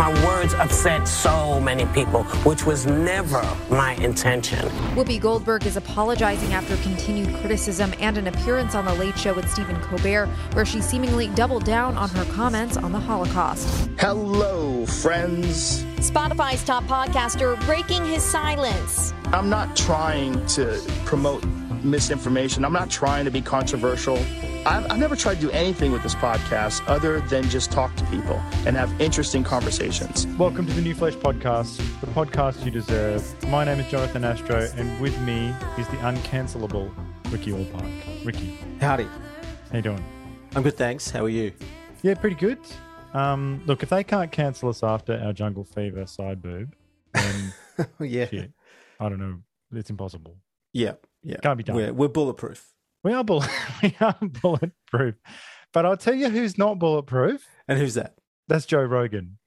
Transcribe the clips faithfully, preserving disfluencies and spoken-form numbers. My words upset so many people, which was never my intention. Whoopi Goldberg is apologizing after continued criticism and an appearance on The Late Show with Stephen Colbert, where she seemingly doubled down on her comments on the Holocaust. Hello, friends. Spotify's top podcaster breaking his silence. I'm not trying to promote misinformation. I'm not trying to be controversial. I've, I've never tried to do anything with this podcast other than just talk to people and have interesting conversations. Welcome to the New Flesh Podcast, the podcast you deserve. My name is Jonathan Astro, and with me is the uncancelable Ricky Allpark. Ricky. Howdy. How you doing? I'm good, thanks. How are you? Yeah, pretty good. Um, look, if they can't cancel us after our Jungle Fever side boob, then yeah. Shit, I don't know. It's impossible. Yeah. Yeah. Can't be done. We're, we're bulletproof. We are, bull- we are bulletproof. But I'll tell you who's not bulletproof. And who's that? That's Joe Rogan.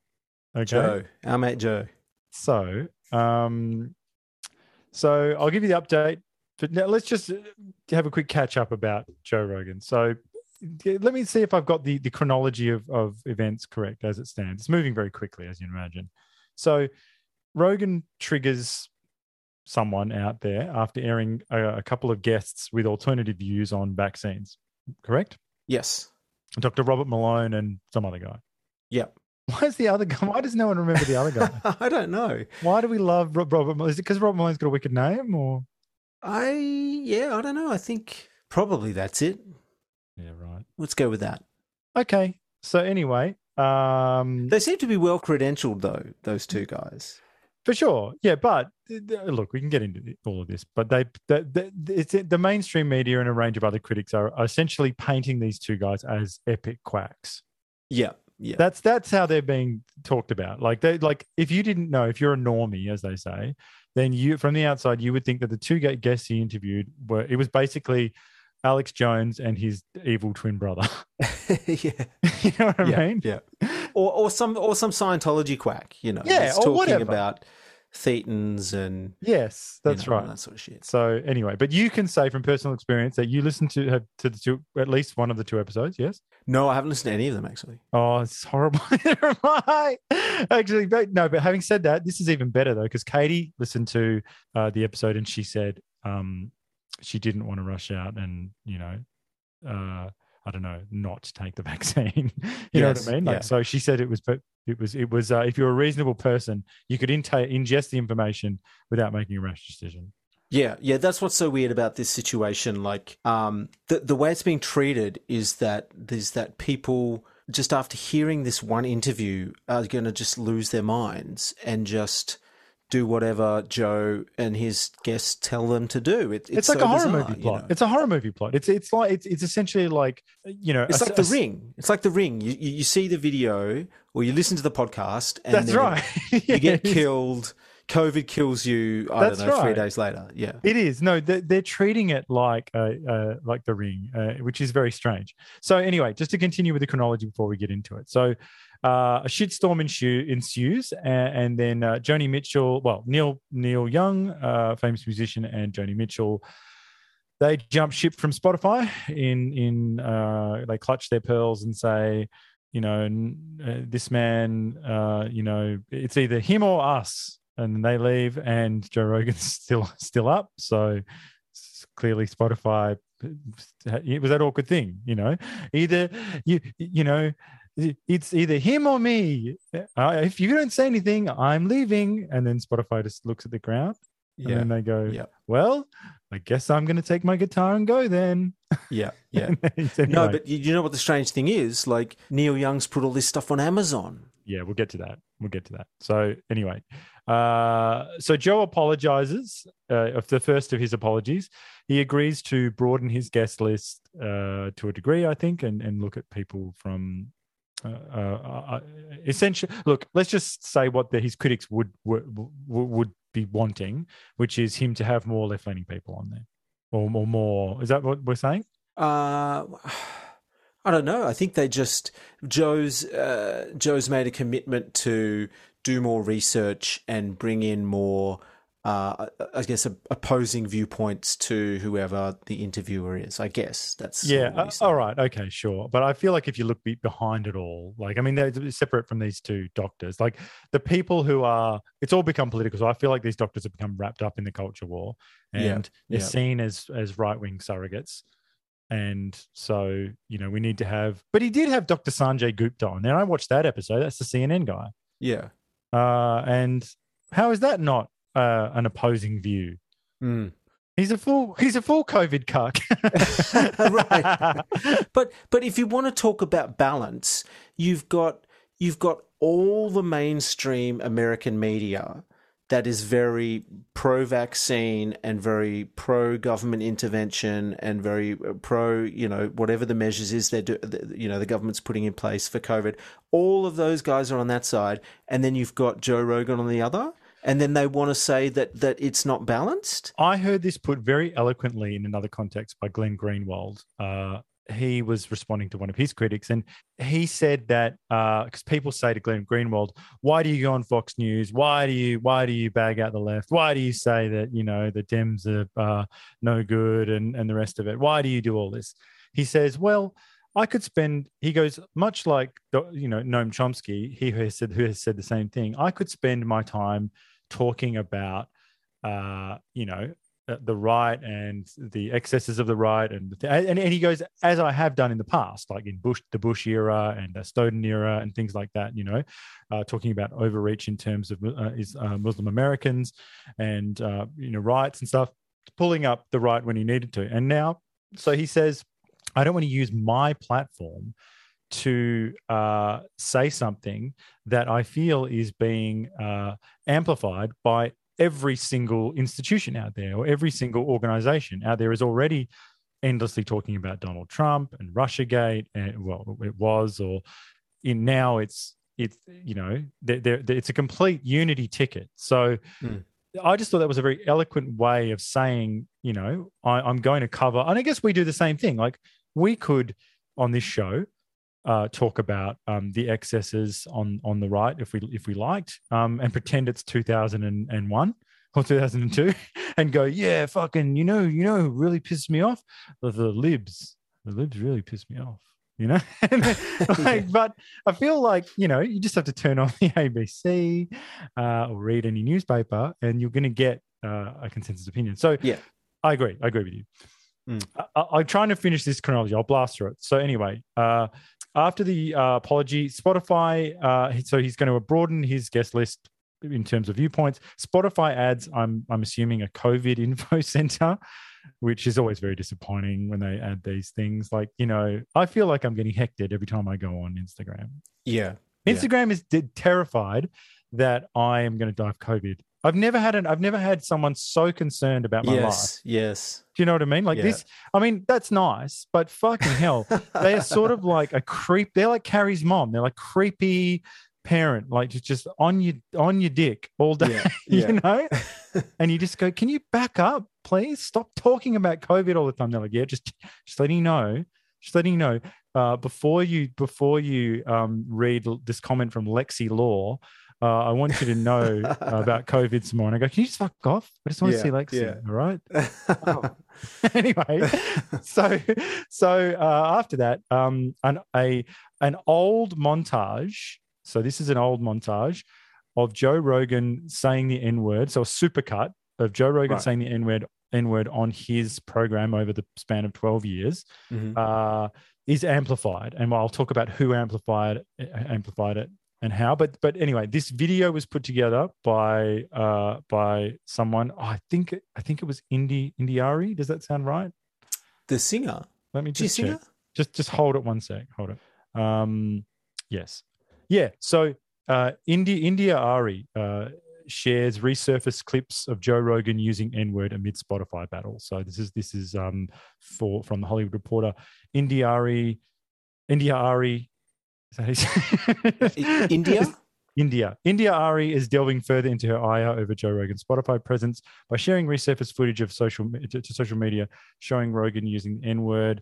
Okay. Joe. Our mate Joe. So, um, so I'll give you the update. But now let's just have a quick catch up about Joe Rogan. So let me see if I've got the, the chronology of, of events correct as it stands. It's moving very quickly, as you imagine. So Rogan triggers someone out there after airing a, a couple of guests with alternative views on vaccines, correct? Yes. Doctor Robert Malone and some other guy. Yep. Why is the other guy? Why does no one remember the other guy? I don't know. Why do we love Robert Malone? Is it because Robert Malone's got a wicked name, or? I, yeah, I don't know. I think probably that's it. Yeah, right. Let's go with that. Okay. So anyway. Um, they seem to be well credentialed, though, those two guys. For sure, yeah, but look, we can get into all of this, but they, they, they it's the mainstream media and a range of other critics are essentially painting these two guys as epic quacks. Yeah, yeah, that's that's how they're being talked about. Like they, like if you didn't know, if you're a normie, as they say, then you from the outside you would think that the two guests he interviewed were it was basically Alex Jones and his evil twin brother. yeah, you know what I yeah, mean? Yeah. Or, or some or some Scientology quack, you know. Yeah, it's talking whatever. about thetans and yes, that's you know, right, that sort of shit. So anyway, but you can say from personal experience that you listened to have to the two, at least one of the two episodes. Yes. No, I haven't listened to any of them actually. Oh, it's horrible. Actually, but, no. But having said that, this is even better though because Katie listened to uh, the episode and she said um, she didn't want to rush out and you know. Uh, I don't know, not take the vaccine. you yes, know what I mean? Like, yeah. So she said it was, it was, it was. Uh, if you're a reasonable person, you could intake, ingest the information without making a rash decision. Yeah, yeah, that's what's so weird about this situation. Like, um, the the way it's being treated is that there's that people just after hearing this one interview are going to just lose their minds and just do whatever Joe and his guests tell them to do. It, it's, it's like so a horror bizarre, movie plot. You know? It's a horror movie plot. It's it's like it's, it's essentially like you know, it's a, like the a, Ring. It's like the Ring. You you see the video or you listen to the podcast, and that's right. Yes. You get killed. COVID kills you. I that's don't know. Right. Three days later. Yeah, it is. No, they're, they're treating it like uh, uh, like the Ring, uh, which is very strange. So anyway, just to continue with the chronology before we get into it. So. Uh, a shitstorm ensu- ensues, and, and then uh, Joni Mitchell, well, Neil Neil Young, uh, famous musician, and Joni Mitchell, they jump ship from Spotify. In in uh, they clutch their pearls and say, you know, n- this man, uh, you know, it's either him or us, and they leave. And Joe Rogan's still still up, so clearly Spotify, it was that awkward thing, you know, either you you know. It's either him or me. Uh, if you don't say anything, I'm leaving. And then Spotify just looks at the ground and yeah. then they go, yeah. well, I guess I'm going to take my guitar and go then. Yeah, yeah. Anyway. No, but you know what the strange thing is? Like Neil Young's put all this stuff on Amazon. Yeah, we'll get to that. We'll get to that. So anyway, uh, so Joe apologizes uh, of the first of his apologies. He agrees to broaden his guest list uh, to a degree, I think, and, and look at people from... Uh, uh, uh, essentially, look. Let's just say what the, his critics would, would would be wanting, which is him to have more left-leaning people on there, or, or more. Is that what we're saying? Uh, I don't know. I think they just Joe's uh, Joe's made a commitment to do more research and bring in more uh, I guess, a, opposing viewpoints to whoever the interviewer is. I guess that's yeah. Uh, all right, okay, sure. But I feel like if you look behind it all, like I mean, they're separate from these two doctors. Like the people who are, it's all become political. So I feel like these doctors have become wrapped up in the culture war, and yeah, they're yeah. seen as as right wing surrogates. And so, you know, we need to have, but he did have Doctor Sanjay Gupta on there. I watched that episode. That's the C N N guy. Yeah. Uh, and how is that not uh, an opposing view? Mm. He's a full, he's a full COVID cuck. Right. But, but if you want to talk about balance, you've got, you've got all the mainstream American media that is very pro-vaccine and very pro-government intervention and very pro, you know, whatever the measures is they're, do, you know, the government's putting in place for COVID. All of those guys are on that side, and then you've got Joe Rogan on the other, and then they want to say that that it's not balanced. I heard this put very eloquently in another context by Glenn Greenwald. Uh, he was responding to one of his critics, and he said that uh because people say to Glenn Greenwald, why do you go on Fox News? Why do you why do you bag out the left? Why do you say that, you know, the Dems are uh, no good and, and the rest of it? Why do you do all this? He says, well, I could spend, he goes, much like, you know, Noam Chomsky, he who has said, who has said the same thing, I could spend my time talking about, uh, you know, the right and the excesses of the right, and and and he goes, as I have done in the past, like in Bush, the Bush era and the Snowden era and things like that, you know, uh, talking about overreach in terms of uh, is uh, Muslim Americans and uh, you know, rights and stuff, pulling up the right when he needed to. And now, so he says, I don't want to use my platform to uh, say something that I feel is being uh, amplified by every single institution out there, or every single organization out there, is already endlessly talking about Donald Trump and Russiagate, and well, it was, or in now it's it's you know they're, they're, it's a complete unity ticket. So mm. I just thought that was a very eloquent way of saying, you know, I, I'm going to cover, and I guess we do the same thing. Like we could on this show uh, talk about um, the excesses on, on the right if we if we liked, um, and pretend it's two thousand one or two thousand two and go, yeah, fucking, you know, you know who really pissed me off? The, the libs. The libs really pissed me off, you know? Then, like, but I feel like, you know, you just have to turn on the A B C uh, or read any newspaper and you're going to get uh, a consensus opinion. So yeah, I agree. I agree with you. Mm. I, I'm trying to finish this chronology. I'll blast through it. So anyway, uh, after the uh, apology, Spotify, uh, so he's going to broaden his guest list in terms of viewpoints. Spotify adds, I'm I'm assuming, a COVID info center, which is always very disappointing when they add these things. Like, you know, I feel like I'm getting hectored every time I go on Instagram. Yeah. Instagram yeah. is d- terrified that I am going to die of COVID. I've never had an. I've never had someone so concerned about my yes, life. Yes, yes. Do you know what I mean? Like yeah. this. I mean, that's nice, but fucking hell, they are sort of like a creep. They're like Carrie's mom. They're like creepy parent, like just, just on your on your dick all day. Yeah, yeah. You know, and you just go, can you back up, please? Stop talking about COVID all the time. They're like, yeah, just just letting you know, just letting you know. Uh, before you before you um, read this comment from Lexi Law. Uh, I want you to know uh, about COVID some more. And I go, can you just fuck off? I just want yeah, to see Lexi, yeah. all right? Oh. Anyway, so so uh, after that, um, an a an old montage. So this is an old montage of Joe Rogan saying the N-word. So a supercut of Joe Rogan right. saying the N-word N-word on his program over the span of twelve years. Mm-hmm. Uh, is amplified, and I'll talk about who amplified amplified it. And how, but but anyway, this video was put together by uh, by someone. Oh, I think I think it was Indy India.Arie. Does that sound right? The singer. Let me just check. Just just hold it one sec. Hold it. Um, yes, yeah. So uh, Indy India.Arie uh, shares resurfaced clips of Joe Rogan using N-word amid Spotify battle. So this is this is um, for from the Hollywood Reporter. India.Arie India.Arie. Is India? India. India.Arie is delving further into her ire over Joe Rogan's Spotify presence by sharing resurfaced footage of social to social media showing Rogan using the N-word.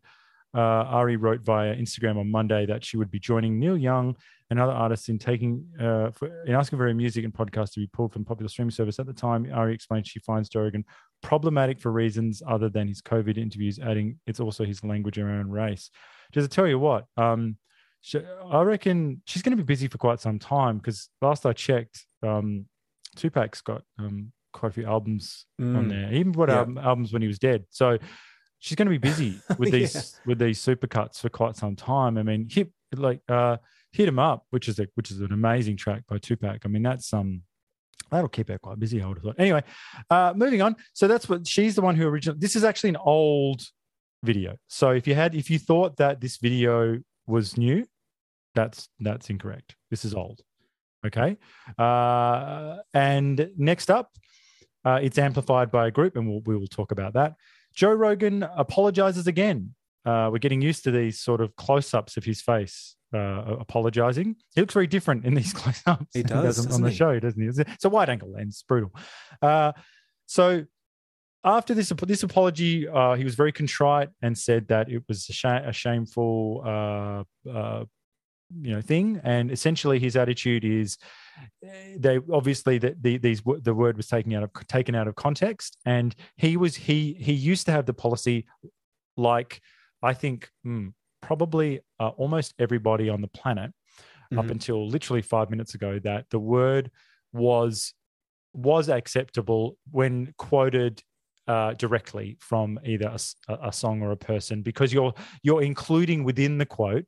Uh, Ari wrote via Instagram on Monday that she would be joining Neil Young and other artists in taking uh, for, in asking for her music and podcast to be pulled from popular streaming service. At the time, Ari explained she finds Joe Rogan problematic for reasons other than his COVID interviews, adding it's also his language around race. Just to tell you what, um, she, I reckon she's going to be busy for quite some time, because last I checked, um, Tupac's got um, quite a few albums mm. on there. He even brought yeah. album, albums when he was dead. So she's going to be busy with these yeah. with these supercuts for quite some time. I mean, hit like uh, hit 'em up, which is a, which is an amazing track by Tupac. I mean, that's um that'll keep her quite busy, I would have thought. Anyway, uh, moving on. So that's what she's the one who originally. This is actually an old video. So if you had if you thought that this video was new, that's that's incorrect. This is old. Okay. Uh, and next up, uh, it's amplified by a group, and we'll, we will talk about that. Joe Rogan apologizes again. Uh, we're getting used to these sort of close-ups of his face uh, apologizing. He looks very different in these close-ups. He does, he does on the he? show, doesn't he? It's a wide-angle lens, brutal. Uh, so after this this apology, uh, he was very contrite and said that it was a, sh- a shameful uh, uh, you know thing. And essentially, his attitude is they obviously that the, these the word was taken out of taken out of context, and he was he he used to have the policy, like I think hmm, probably uh, almost everybody on the planet, mm-hmm. up until literally five minutes ago, that the word was was acceptable when quoted uh, directly from either a, a song or a person, because you're you're including within the quote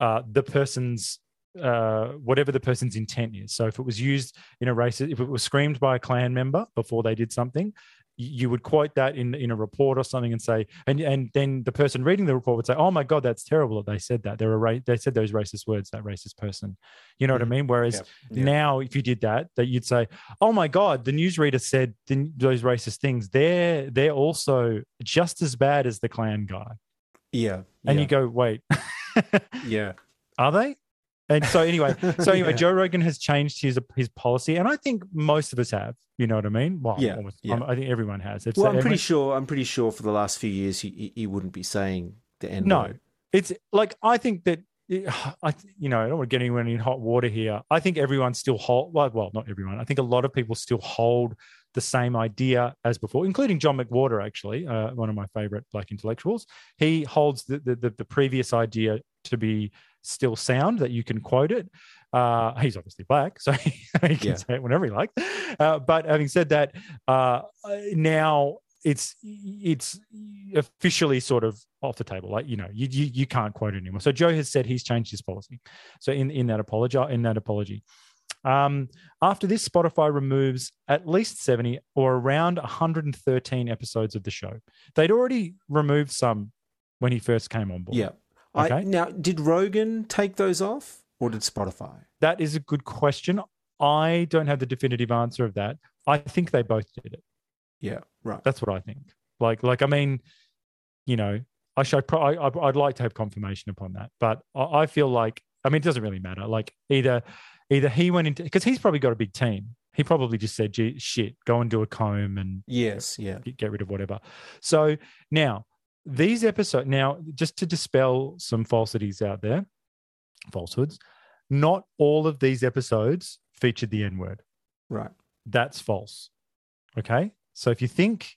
uh, the person's. Uh, whatever the person's intent is. So if it was used in a racist, if it was screamed by a clan member before they did something, you would quote that in, in a report or something and say, and and then the person reading the report would say, oh my God, that's terrible that they said that. They were ra- they said those racist words, that racist person. You know mm-hmm. what I mean? Whereas yep. Yep. now if you did that, that you'd say, oh my God, the newsreader said the, those racist things. They're, they're also just as bad as the clan guy. Yeah. And yeah. you go, wait. yeah. Are they? And so anyway, so anyway, yeah. Joe Rogan has changed his his policy, and I think most of us have. You know what I mean? Well, yeah, almost, yeah. I think everyone has. It's well, I'm everyone... pretty sure. I'm pretty sure for the last few years, he he wouldn't be saying the N word. No, it's like I think that I you know I don't want to get anyone in hot water here. I think everyone still hold well, well, not everyone. I think a lot of people still hold the same idea as before, including John McWhorter, actually, uh, one of my favorite black intellectuals. He holds the the, the, the previous idea to be still sound, that you can quote it. Uh, he's obviously black, so he, he can yeah. say it whenever he likes. Uh, but having said that, uh, now it's it's officially sort of off the table. Like you know, you you, you can't quote it anymore. So Joe has said he's changed his policy. So in in that apology, in that apology, um, after this, Spotify removes at least seventy or around one hundred thirteen episodes of the show. They'd already removed some when he first came on board. Yeah. Okay. I, now, did Rogan take those off, or did Spotify? That is a good question. I don't have the definitive answer of that. I think they both did it. Yeah, right. That's what I think. Like, like I mean, you know, I should. Pro- I, I'd like to have confirmation upon that, but I, I feel like, I mean, it doesn't really matter. Like, either, either he went into because he's probably got a big team. He probably just said, Gee, "Shit, go and do a comb and yes, yeah, get, get rid of whatever." So now. These episodes, now, just to dispel some falsities out there, falsehoods, not all of these episodes featured the N-word. Right. That's false. Okay? So if you think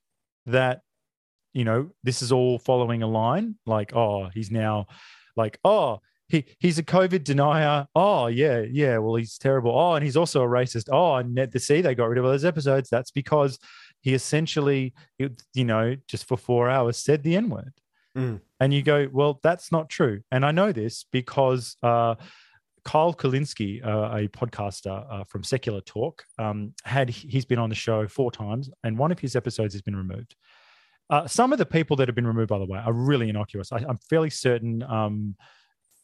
that, you know, this is all following a line, like, oh, he's now, like, oh, he he's a COVID denier. Oh, yeah, yeah, well, he's terrible. Oh, and he's also a racist. Oh, and the see, they got rid of all those episodes. That's because... He essentially, you know, just for four hours said the N-word. Mm. And you go, well, that's not true. And I know this because uh, Kyle Kulinski, uh, a podcaster uh, from Secular Talk, um, had he's been on the show four times, and one of his episodes has been removed. Uh, some of the people that have been removed, by the way, are really innocuous. I, I'm fairly certain, um,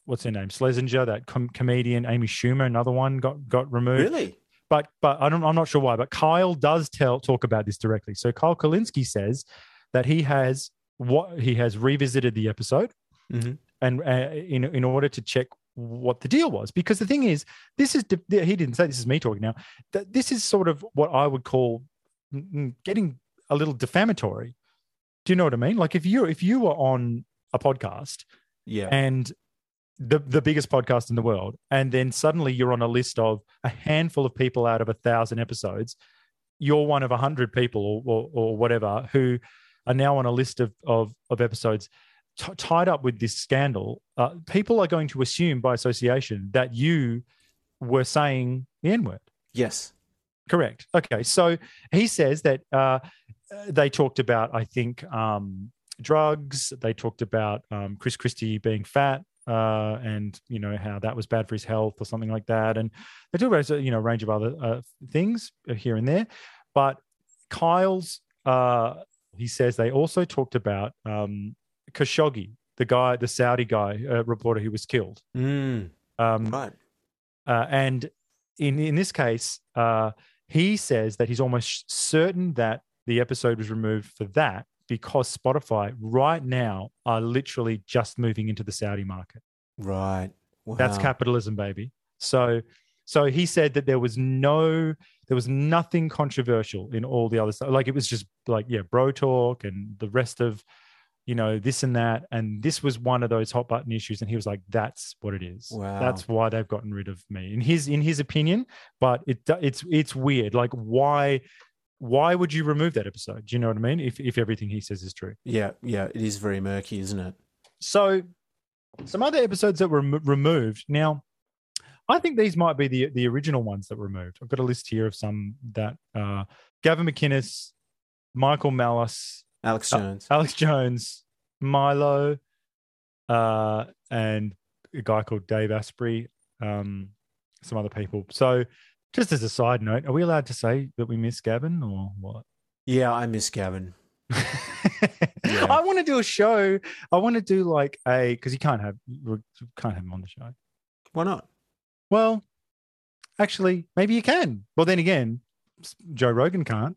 what's her name, Schlesinger, that com- comedian, Amy Schumer, another one got, got removed. Really? But but I don't, I'm not sure why, but Kyle does tell talk about this directly. So Kyle Kulinski says that he has what he has revisited the episode mm-hmm. and uh, in in order to check what the deal was. Because the thing is, this is he didn't say this is me talking now. That this is sort of what I would call getting a little defamatory. Do you know what I mean? Like if you if you were on a podcast. Yeah. And the the biggest podcast in the world. And then suddenly you're on a list of a handful of people out of a thousand episodes. You're one of a hundred people or, or or whatever who are now on a list of of, of episodes t- tied up with this scandal. Uh, people are going to assume by association that you were saying the N-word. Yes. Correct. Okay. So he says that uh, they talked about, I think, um, drugs. They talked about um, Chris Christie being fat uh, and, you know, how that was bad for his health or something like that. And they talked about, you know, a range of other uh, things here and there. But Kyle's, uh, he says they also talked about um, Khashoggi, the guy, the Saudi guy, uh, reporter who was killed. Mm. Um, right. Uh, and in, in this case, uh, he says that he's almost certain that the episode was removed for that because Spotify right now are literally just moving into the Saudi market. Right. Wow. That's capitalism, baby. So so he said that there was no, there was nothing controversial in all the other stuff. Like it was just like, yeah, bro talk and the rest of, you know, this and that. And this was one of those hot button issues. And he was like, that's what it is. Wow. That's why they've gotten rid of me in his, in his opinion. But it it's, it's weird. Like why... Why would you remove that episode? Do you know what I mean? If if everything he says is true. Yeah, yeah. It is very murky, isn't it? So some other episodes that were m- removed. Now, I think these might be the the original ones that were removed. I've got a list here of some that uh, Gavin McInnes, Michael Malice. Alex Jones. Uh, Alex Jones, Milo, uh, and a guy called Dave Asprey, um, some other people. So... Just as a side note, are we allowed to say that we miss Gavin or what? Yeah, I miss Gavin. yeah. I want to do a show. I want to do like a because you can't have can't have him on the show. Why not? Well, actually, maybe you can. Well, then again, Joe Rogan can't.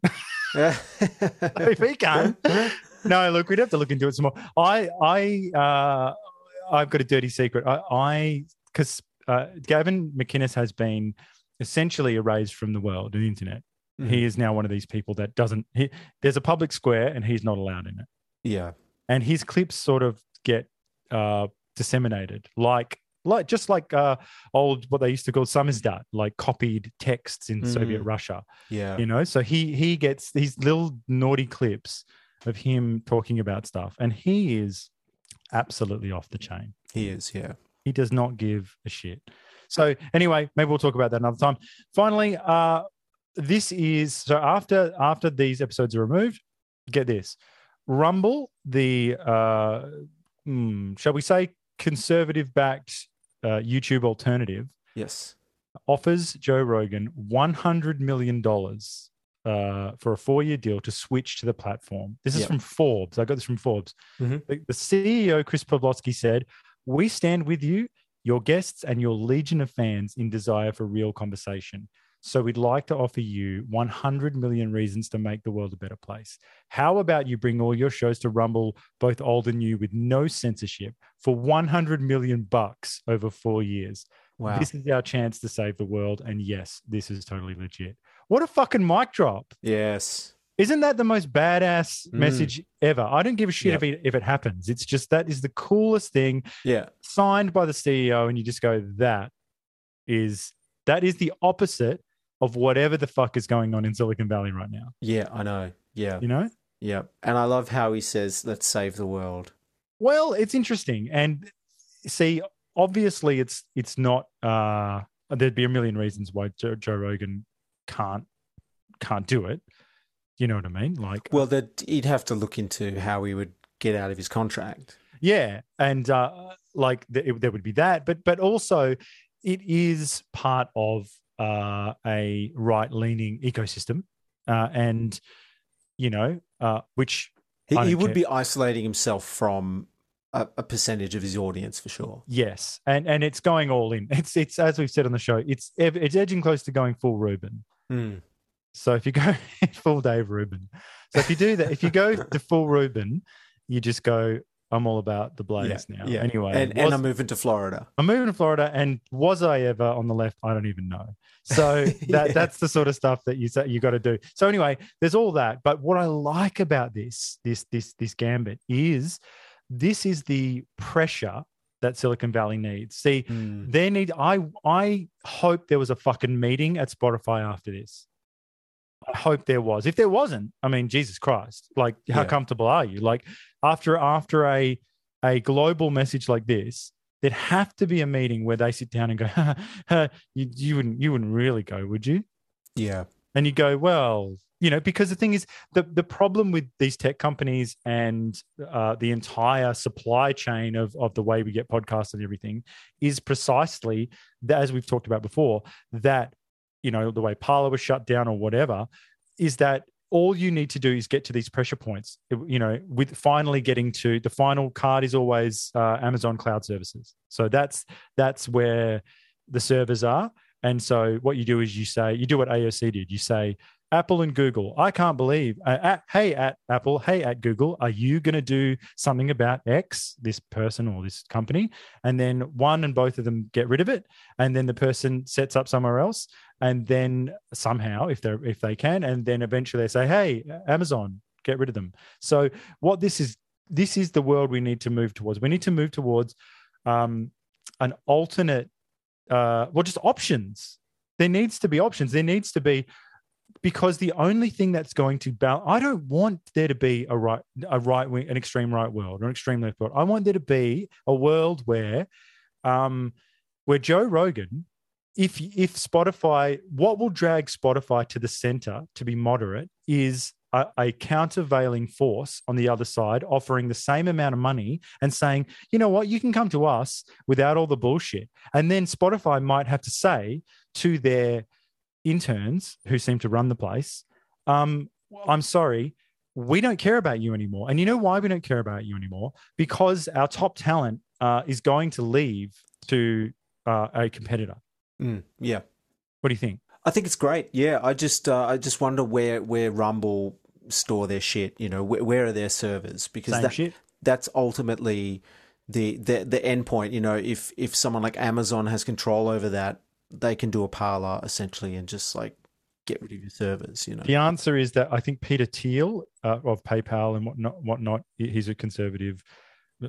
If he can, no. Look, we'd have to look into it some more. I I uh, I've got a dirty secret. I because uh, Gavin McInnes has been. Essentially erased from the world and the internet. Mm-hmm. He is now one of these people that doesn't, he, there's a public square and he's not allowed in it. Yeah. And his clips sort of get uh, disseminated, like, like just like uh, old, what they used to call samizdat, like copied texts in mm-hmm. Soviet Russia. Yeah. You know, so he, he gets these little naughty clips of him talking about stuff and he is absolutely off the chain. He is, yeah. He does not give a shit. So anyway, maybe we'll talk about that another time. Finally, uh, this is so after after these episodes are removed, get this, Rumble, the uh, hmm, shall we say conservative-backed uh, YouTube alternative, yes, offers Joe Rogan one hundred million dollars uh, for a four-year deal to switch to the platform. This is yep. from Forbes. I got this from Forbes. Mm-hmm. The, the C E O Chris Pavlovsky said, "We stand with you, your guests and your legion of fans in desire for real conversation. So we'd like to offer you one hundred million reasons to make the world a better place. How about you bring all your shows to Rumble, both old and new, with no censorship for one hundred million bucks over four years. Wow. This is our chance to save the world. And yes, this is totally legit." What a fucking mic drop. Yes. Isn't that the most badass mm. message ever? I don't give a shit yep. if, it, if it happens. It's just that is the coolest thing. Yeah. Signed by the C E O and you just go, that is that is the opposite of whatever the fuck is going on in Silicon Valley right now. Yeah, I know. Yeah. You know? Yeah. And I love how he says, let's save the world. Well, it's interesting. And see, obviously it's it's not uh, – there'd be a million reasons why Joe, Joe Rogan can't can't do it. You know what I mean? Like, well, that he'd have to look into how he would get out of his contract. Yeah, and uh, like th- it, there would be that, but but also, it is part of uh, a right-leaning ecosystem, uh, and you know, uh, which he, he would care. be isolating himself from a, a percentage of his audience for sure. Yes, and and it's going all in. It's it's as we've said on the show. It's it's edging close to going full Rubin. Mm. So if you go full Dave Rubin, so if you do that, if you go to full Rubin, you just go, I'm all about the Blaze yeah, now. Yeah. Anyway. And, was, and I'm moving to Florida. I'm moving to Florida. And was I ever on the left? I don't even know. So that yeah. that's the sort of stuff that you say you got to do. So anyway, there's all that. But what I like about this, this, this, this gambit is this is the pressure that Silicon Valley needs. See, mm. they need. I I hope there was a fucking meeting at Spotify after this. I hope there was. If there wasn't, I mean, Jesus Christ! Like, how yeah. comfortable are you? Like, after after a a global message like this, there'd have to be a meeting where they sit down and go, you, you wouldn't you wouldn't really go, would you? Yeah. And you go, well, you know, because the thing is, the the problem with these tech companies and uh, the entire supply chain of of the way we get podcasts and everything is precisely that, as we've talked about before, that, you know, the way Parler was shut down or whatever, is that all you need to do is get to these pressure points, you know, with finally getting to the final card is always uh, Amazon Cloud Services. So that's that's where the servers are. And so what you do is you say, you do what A O C did. You say, Apple and Google, I can't believe, uh, at, hey, at Apple, hey, at Google, are you going to do something about X, this person or this company? And then one and both of them get rid of it. And then the person sets up somewhere else. And then somehow, if they if they can, and then eventually they say, hey, Amazon, get rid of them. So what this is, this is the world we need to move towards. We need to move towards um, an alternate, uh, well, just options. There needs to be options. There needs to be, because the only thing that's going to balance, I don't want there to be a right, a right wing, an extreme right world or an extreme left world. I want there to be a world where, um, where Joe Rogan, if if Spotify, what will drag Spotify to the center to be moderate is a, a countervailing force on the other side offering the same amount of money and saying, you know what, you can come to us without all the bullshit. And then Spotify might have to say to their interns who seem to run the place, um, I'm sorry, we don't care about you anymore. And you know why we don't care about you anymore? Because our top talent uh, is going to leave to uh, a competitor. Mm, yeah. What do you think? I think it's great. Yeah. I just uh, I just wonder where, where Rumble store their shit, you know, where, where are their servers? Because that, shit. that's ultimately the, the, the end point. You know, if, if someone like Amazon has control over that, they can do a parlor essentially and just like get rid of your servers, you know. The answer is that I think Peter Thiel uh, of PayPal and whatnot, whatnot, he's a conservative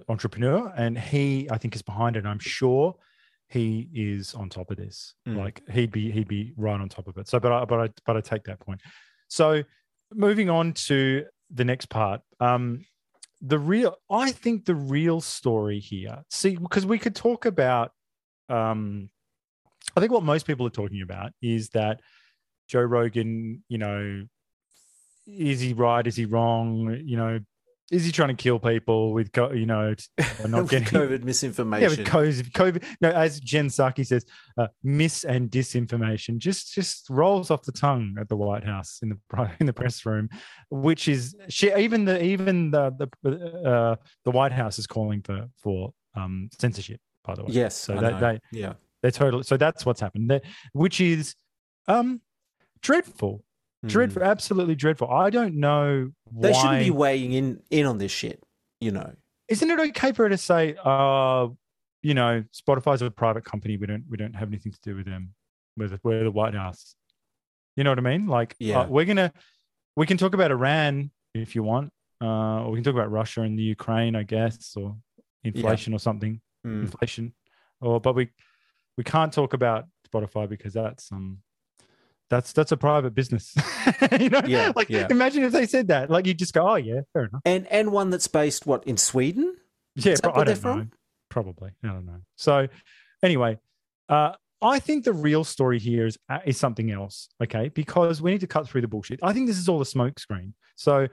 entrepreneur and he, I think, is behind it. I'm sure he is on top of this. Mm. Like he'd be he'd be right on top of it. So, but I but I but I take that point. So, moving on to the next part. Um, the real, I think, the real story here. See, because we could talk about. Um, I think what most people are talking about is that Joe Rogan, you know, is he right? Is he wrong? You know, is he trying to kill people with, you know, not getting COVID misinformation? Yeah, with COVID, COVID. No, as Jen Psaki says, uh, mis and disinformation just just rolls off the tongue at the White House in the in the press room, which is she, even the even the the uh, the White House is calling for for um, censorship. By the way, yes, so that they, they yeah. They're totally, so that's what's happened, that, which is um, dreadful, dreadful, mm. absolutely dreadful. I don't know why. They shouldn't be weighing in, in on this shit, you know. Isn't it okay for her to say, uh, you know, Spotify's a private company. We don't we don't have anything to do with them. We're the, we're the White House. You know what I mean? Like, yeah. uh, we're going to, we can talk about Iran if you want, uh, or we can talk about Russia and the Ukraine, I guess, or inflation yeah. or something, mm. inflation. Or, but we... We can't talk about Spotify because that's um, that's that's a private business. you know, yeah, like yeah. imagine if they said that. Like you just go, oh yeah, fair enough. And and one that's based what in Sweden? Yeah, but I don't know. From? Probably, I don't know. So anyway, uh, I think the real story here is is something else. Okay, because we need to cut through the bullshit. I think this is all a smokescreen. So.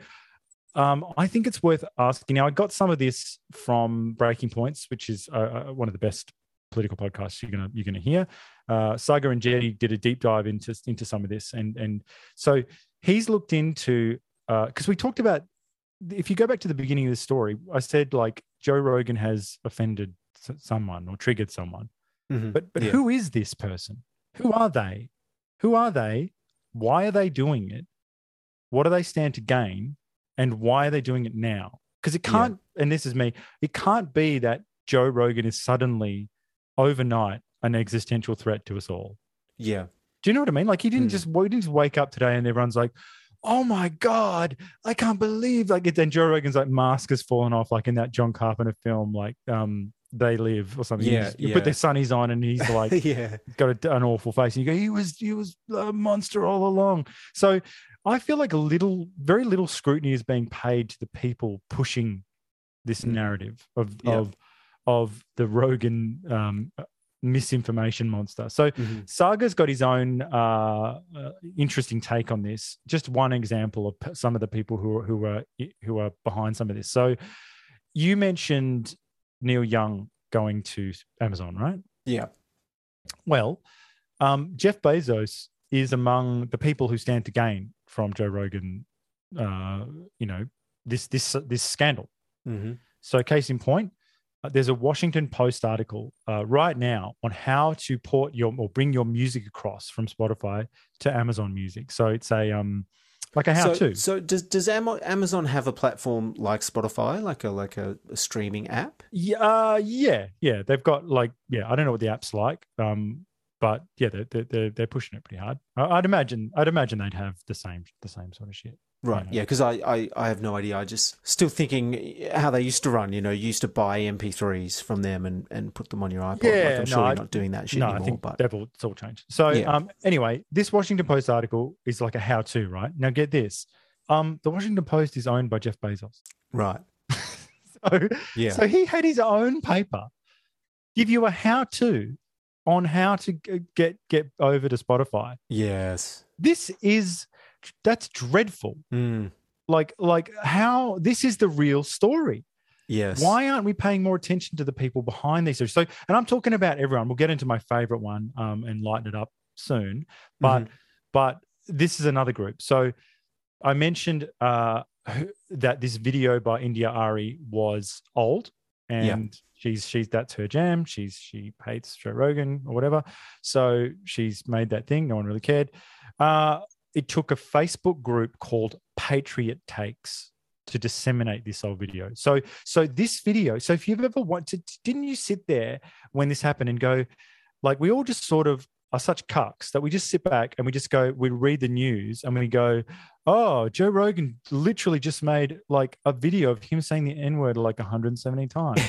Um, I think it's worth asking. Now, I got some of this from Breaking Points, which is uh, one of the best political podcasts you're gonna you're gonna hear. Uh, Sagar and Jetty did a deep dive into into some of this, and and so he's looked into because uh, we talked about if you go back to the beginning of the story, I said like Joe Rogan has offended someone or triggered someone, mm-hmm. but but yeah. who is this person? Who are they? Who are they? Why are they doing it? What do they stand to gain? And why are they doing it now? Because it can't. Yeah. And this is me. It can't be that Joe Rogan is suddenly overnight an existential threat to us all. Yeah. Do you know what I mean? Like he didn't mm. just, we didn't just wake up today and everyone's like, oh my God, I can't believe, like, then Joe Rogan's like mask has fallen off, like in that John Carpenter film, like um They Live or something. Yeah, you yeah. put their sunnies on and he's like yeah. got a, an awful face, and you go, he was he was a monster all along. So I feel like little, very little scrutiny is being paid to the people pushing this narrative of yeah. of of the Rogan um, misinformation monster. So mm-hmm. Saga's got his own uh, uh, interesting take on this. Just one example of p- some of the people who who are who are behind some of this. So you mentioned Neil Young going to Amazon, right? Yeah. Well, um, Jeff Bezos is among the people who stand to gain from Joe Rogan, uh, you know, this this this scandal. Mm-hmm. So case in point, uh, there's a Washington Post article uh, right now on how to port your or bring your music across from Spotify to Amazon Music. So it's a um, like a how so, to. So does does Amazon have a platform like Spotify, like a like a, a streaming app? Yeah, uh, yeah, yeah. They've got like yeah. I don't know what the app's like. Um, But yeah, they're they're they're pushing it pretty hard. I'd imagine I'd imagine they'd have the same the same sort of shit, right? You know? Yeah, because I, I, I have no idea. I just still thinking how they used to run. You know, you used to buy M P threes from them and, and put them on your iPod. Yeah, like, I'm sure no, you're not doing that shit no, anymore. I think but they've all, it's all changed. So yeah. um, anyway, this Washington Post article is like a how-to, right? Now get this, um, the Washington Post is owned by Jeff Bezos, right? so yeah, so he had his own paper give you a how-to on how to get get over to Spotify. Yes. This is, that's dreadful. Mm. Like, like how, this is the real story. Yes. Why aren't we paying more attention to the people behind these stories? So, and I'm talking about everyone. We'll get into my favorite one um, and lighten it up soon. But, mm-hmm. but this is another group. So I mentioned uh, that this video by India.Arie was old and yeah. She's she's that's her jam. She's she hates Joe Rogan or whatever. So she's made that thing. No one really cared. Uh, it took a Facebook group called Patriot Takes to disseminate this old video. So so this video. So if you've ever wanted, didn't you sit there when this happened and go, like, we all just sort of are such cucks that we just sit back and we just go, we read the news and we go, oh, Joe Rogan literally just made like a video of him saying the N-word like one hundred seventy times.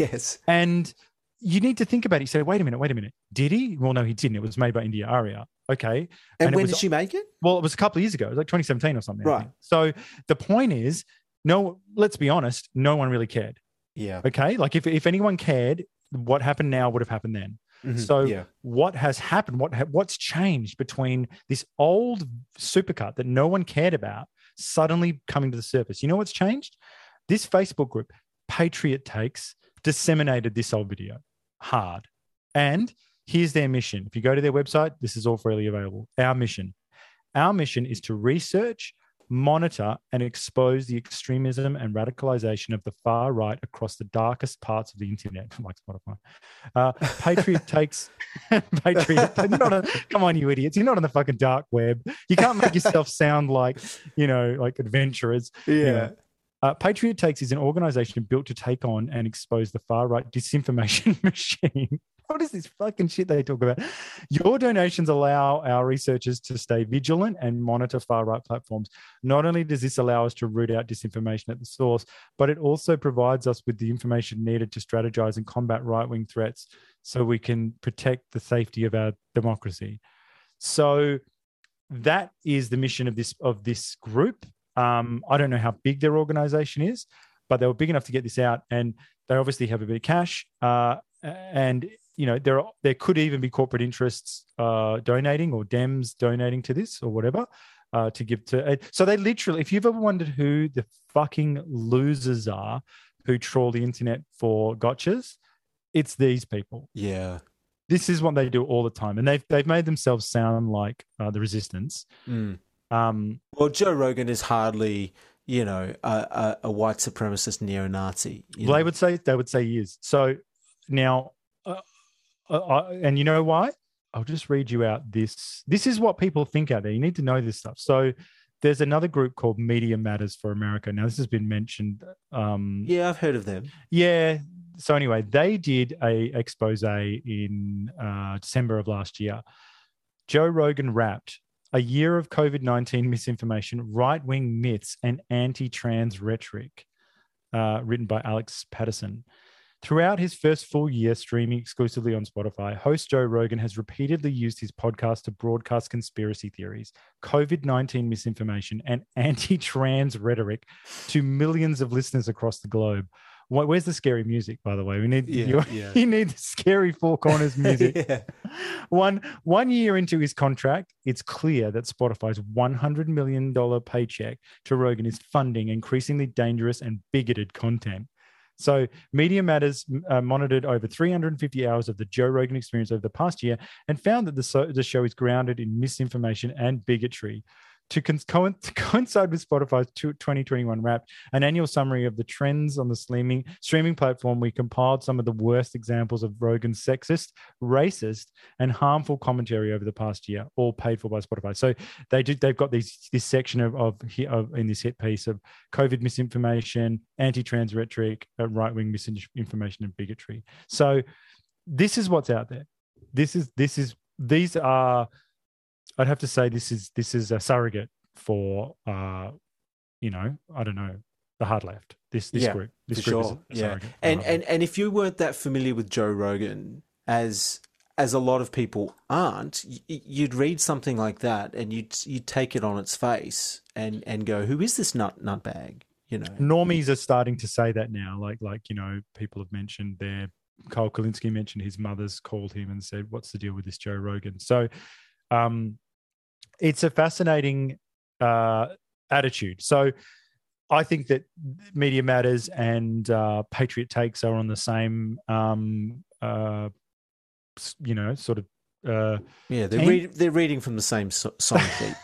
Yes. And you need to think about it. You say, wait a minute, wait a minute. Did he? Well, no, he didn't. It was made by India.Arie. Okay. And, and when was, did she make it? Well, it was a couple of years ago. It was like twenty seventeen or something. Right. So the point is, no, let's be honest, no one really cared. Yeah. Okay. Like if, if anyone cared, what happened now would have happened then. Mm-hmm. So yeah. what has happened, what ha- what's changed between this old supercut that no one cared about suddenly coming to the surface? You know what's changed? This Facebook group, Patriot Takes, disseminated this old video hard. And here's their mission. If you go to their website, this is all freely available. Our mission. Our mission is to research, monitor, and expose the extremism and radicalization of the far right across the darkest parts of the internet, like Spotify. Uh, Patriot takes... Patriot, not a, come on, you idiots. You're not on the fucking dark web. You can't make yourself sound like, you know, like adventurers. Yeah. You know. Uh, Patriot Takes is an organization built to take on and expose the far-right disinformation machine. What is this fucking shit they talk about? Your donations allow our researchers to stay vigilant and monitor far-right platforms. Not only does this allow us to root out disinformation at the source, but it also provides us with the information needed to strategize and combat right-wing threats so we can protect the safety of our democracy. So that is the mission of this of this group. Um, I don't know how big their organization is, but they were big enough to get this out, and they obviously have a bit of cash. Uh, and, you know, there are, there could even be corporate interests uh, donating or Dems donating to this or whatever uh, to give to. Uh, so they literally, if you've ever wondered who the fucking losers are who trawl the internet for gotchas, it's these people. Yeah. This is what they do all the time. And they've, they've made themselves sound like uh, the resistance. Mm. Um, well, Joe Rogan is hardly, you know, a, a, a white supremacist neo-Nazi. You know? They would say they would say he is. So now, uh, uh, and you know why? I'll just read you out this. This is what people think out there. You need to know this stuff. So there's another group called Media Matters for America. Now this has been mentioned. Um, yeah, I've heard of them. Yeah. So anyway, they did a expose in uh, December of last year. Joe Rogan rapped A year of COVID nineteen misinformation, right-wing myths, and anti-trans rhetoric, uh, written by Alex Patterson. Throughout his first full year streaming exclusively on Spotify, host Joe Rogan has repeatedly used his podcast to broadcast conspiracy theories, COVID nineteen misinformation, and anti-trans rhetoric to millions of listeners across the globe. Where's the scary music, by the way? We need yeah, your, yeah. You need the scary Four Corners music. yeah. One one year into his contract, it's clear that Spotify's one hundred million dollars paycheck to Rogan is funding increasingly dangerous and bigoted content. So Media Matters uh, monitored over three hundred fifty hours of the Joe Rogan Experience over the past year and found that the, so- the show is grounded in misinformation and bigotry. To, con- to coincide with Spotify's twenty twenty-one wrap, an annual summary of the trends on the streaming, streaming platform, we compiled some of the worst examples of Rogan's sexist, racist, and harmful commentary over the past year, all paid for by Spotify. So they do, they've got these, this section of, of, of in this hit piece of COVID misinformation, anti-trans rhetoric, uh, right-wing misinformation, and bigotry. So this is what's out there. This is this is these are. I'd have to say this is this is a surrogate for, uh, you know, I don't know, the hard left. This this yeah, group, this group sure. is a yeah. surrogate. And and and if you weren't that familiar with Joe Rogan, as as a lot of people aren't, you'd read something like that and you'd you'd take it on its face and, and go, who is this nut nutbag? You know, normies are starting to say that now. Like like you know, people have mentioned their Kyle Kulinski mentioned his mother's called him and said, "What's the deal with this Joe Rogan?" So. Um, it's a fascinating uh, attitude. So I think that Media Matters and uh, Patriot Takes are on the same, um, uh, you know, sort of. Uh, yeah, they're, read, they're reading from the same so- song sheet.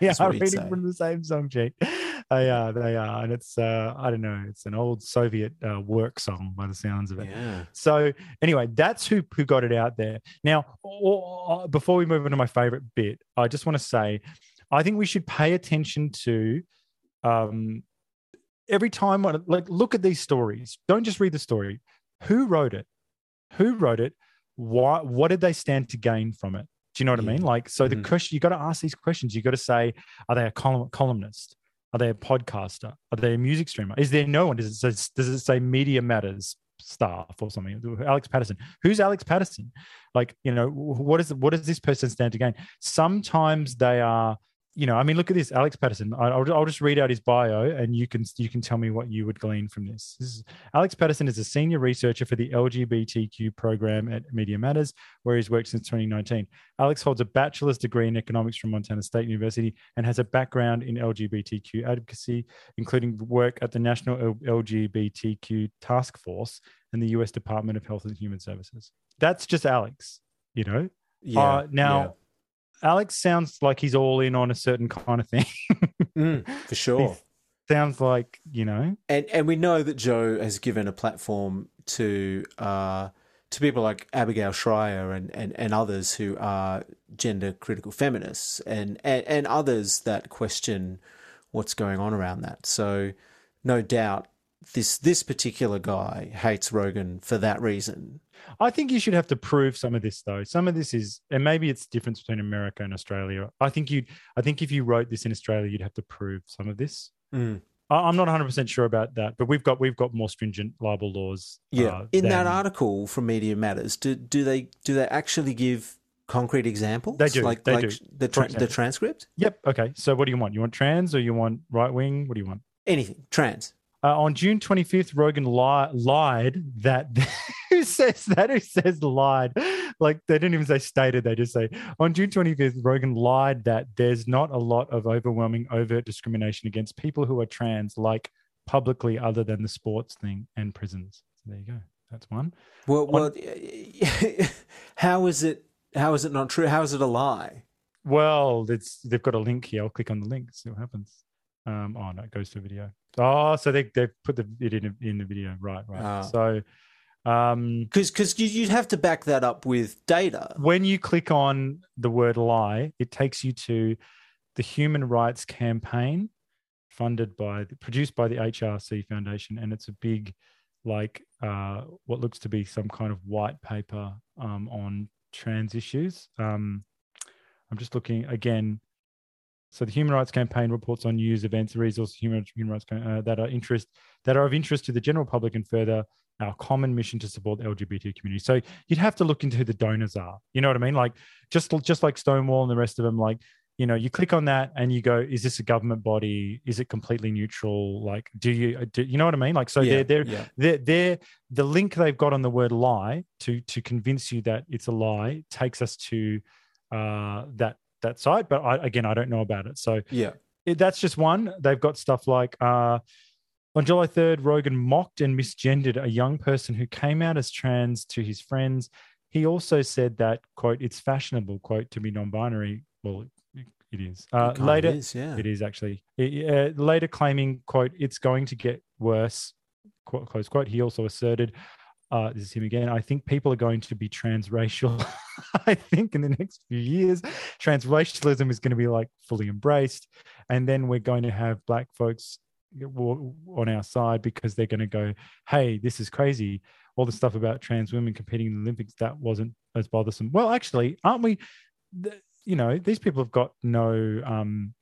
They are reading say. from the same song sheet. They are, they are. And it's, uh, I don't know, it's an old Soviet uh, work song by the sounds of it. Yeah. So anyway, that's who, who got it out there. Now, or, or, before we move on to my favorite bit, I just want to say, I think we should pay attention to um, every time, like look at these stories. Don't just read the story. Who wrote it? Who wrote it? Why? What did they stand to gain from it? Do you know what yeah. I mean? Like, so mm-hmm. the question, you got to ask these questions. You got to say, are they a column, columnist? Are they a podcaster? Are they a music streamer? Is there no one? Does it say, does it say Media Matters staff or something? Alex Patterson. Who's Alex Patterson? Like, you know, what is what does this person stand to gain? Sometimes they are, you know, I mean, look at this, Alex Patterson. I'll, I'll just read out his bio and you can you can tell me what you would glean from this. This is, Alex Patterson is a senior researcher for the L G B T Q program at Media Matters, where he's worked since twenty nineteen. Alex holds a bachelor's degree in economics from Montana State University and has a background in L G B T Q advocacy, including work at the National L G B T Q Task Force and the U S Department of Health and Human Services. That's just Alex, you know? Yeah. Uh, now... Yeah. Alex sounds like he's all in on a certain kind of thing. mm, for sure. He sounds like, you know. And and we know that Joe has given a platform to uh, to people like Abigail Schreier and, and, and others who are gender-critical feminists and, and, and others that question what's going on around that. So no doubt this this particular guy hates Rogan for that reason. I think you should have to prove some of this, though. Some of this is, and maybe it's the difference between America and Australia. I think you, I think if you wrote this in Australia, you'd have to prove some of this. Mm. I, I'm not one hundred percent sure about that, but we've got we've got more stringent libel laws. Yeah, uh, in than, that article from Media Matters, do do they do they actually give concrete examples? They do, like, they like do. The tra- the transcript. Yep. Okay. So, what do you want? You want trans or you want right wing? What do you want? Anything trans. Uh, on June twenty-fifth, Rogan li- lied that – who says that? Who says lied? Like they didn't even say stated. They just say on June twenty-fifth, Rogan lied that there's not a lot of overwhelming overt discrimination against people who are trans, like publicly other than the sports thing and prisons. So there you go. That's one. Well, on- well how is it How is it not true? How is it a lie? Well, it's, they've got a link here. I'll click on the link, see what happens. Um, oh, no, it goes to video. Oh, so they they put the, it in, in the video. Right, right. Oh. So um, because because you'd have to back that up with data. When you click on the word lie, it takes you to the Human Rights Campaign funded by, produced by the H R C Foundation, and it's a big, like, uh, what looks to be some kind of white paper um, on trans issues. Um, I'm just looking, again, So the Human Rights Campaign reports on news, events, resources, human, human rights uh, that are interest that are of interest to the general public and further our common mission to support the L G B T community. So you'd have to look into who the donors are. You know what I mean? Like just, just like Stonewall and the rest of them, like, you know, you click on that and you go, is this a government body? Is it completely neutral? Like, do you, do you know what I mean? Like, so yeah, they're, they're, yeah. they're, they're, the link they've got on the word lie to, to convince you that it's a lie takes us to uh, that, that site. But I, again, I don't know about it. So yeah, it, that's just one. They've got stuff like, uh, on July third, Rogan mocked and misgendered a young person who came out as trans to his friends. He also said that, quote, it's fashionable, quote, to be non-binary. Well, it is. Uh, it later, is, yeah. It is actually. It, uh, later claiming, quote, it's going to get worse, quote, close quote. He also asserted, uh, this is him again, I think people are going to be transracial. I think in the next few years, transracialism is going to be like fully embraced. And then we're going to have black folks on our side because they're going to go, hey, this is crazy, all the stuff about trans women competing in the Olympics, that wasn't as bothersome. Well, actually, aren't we, you know, these people have got no um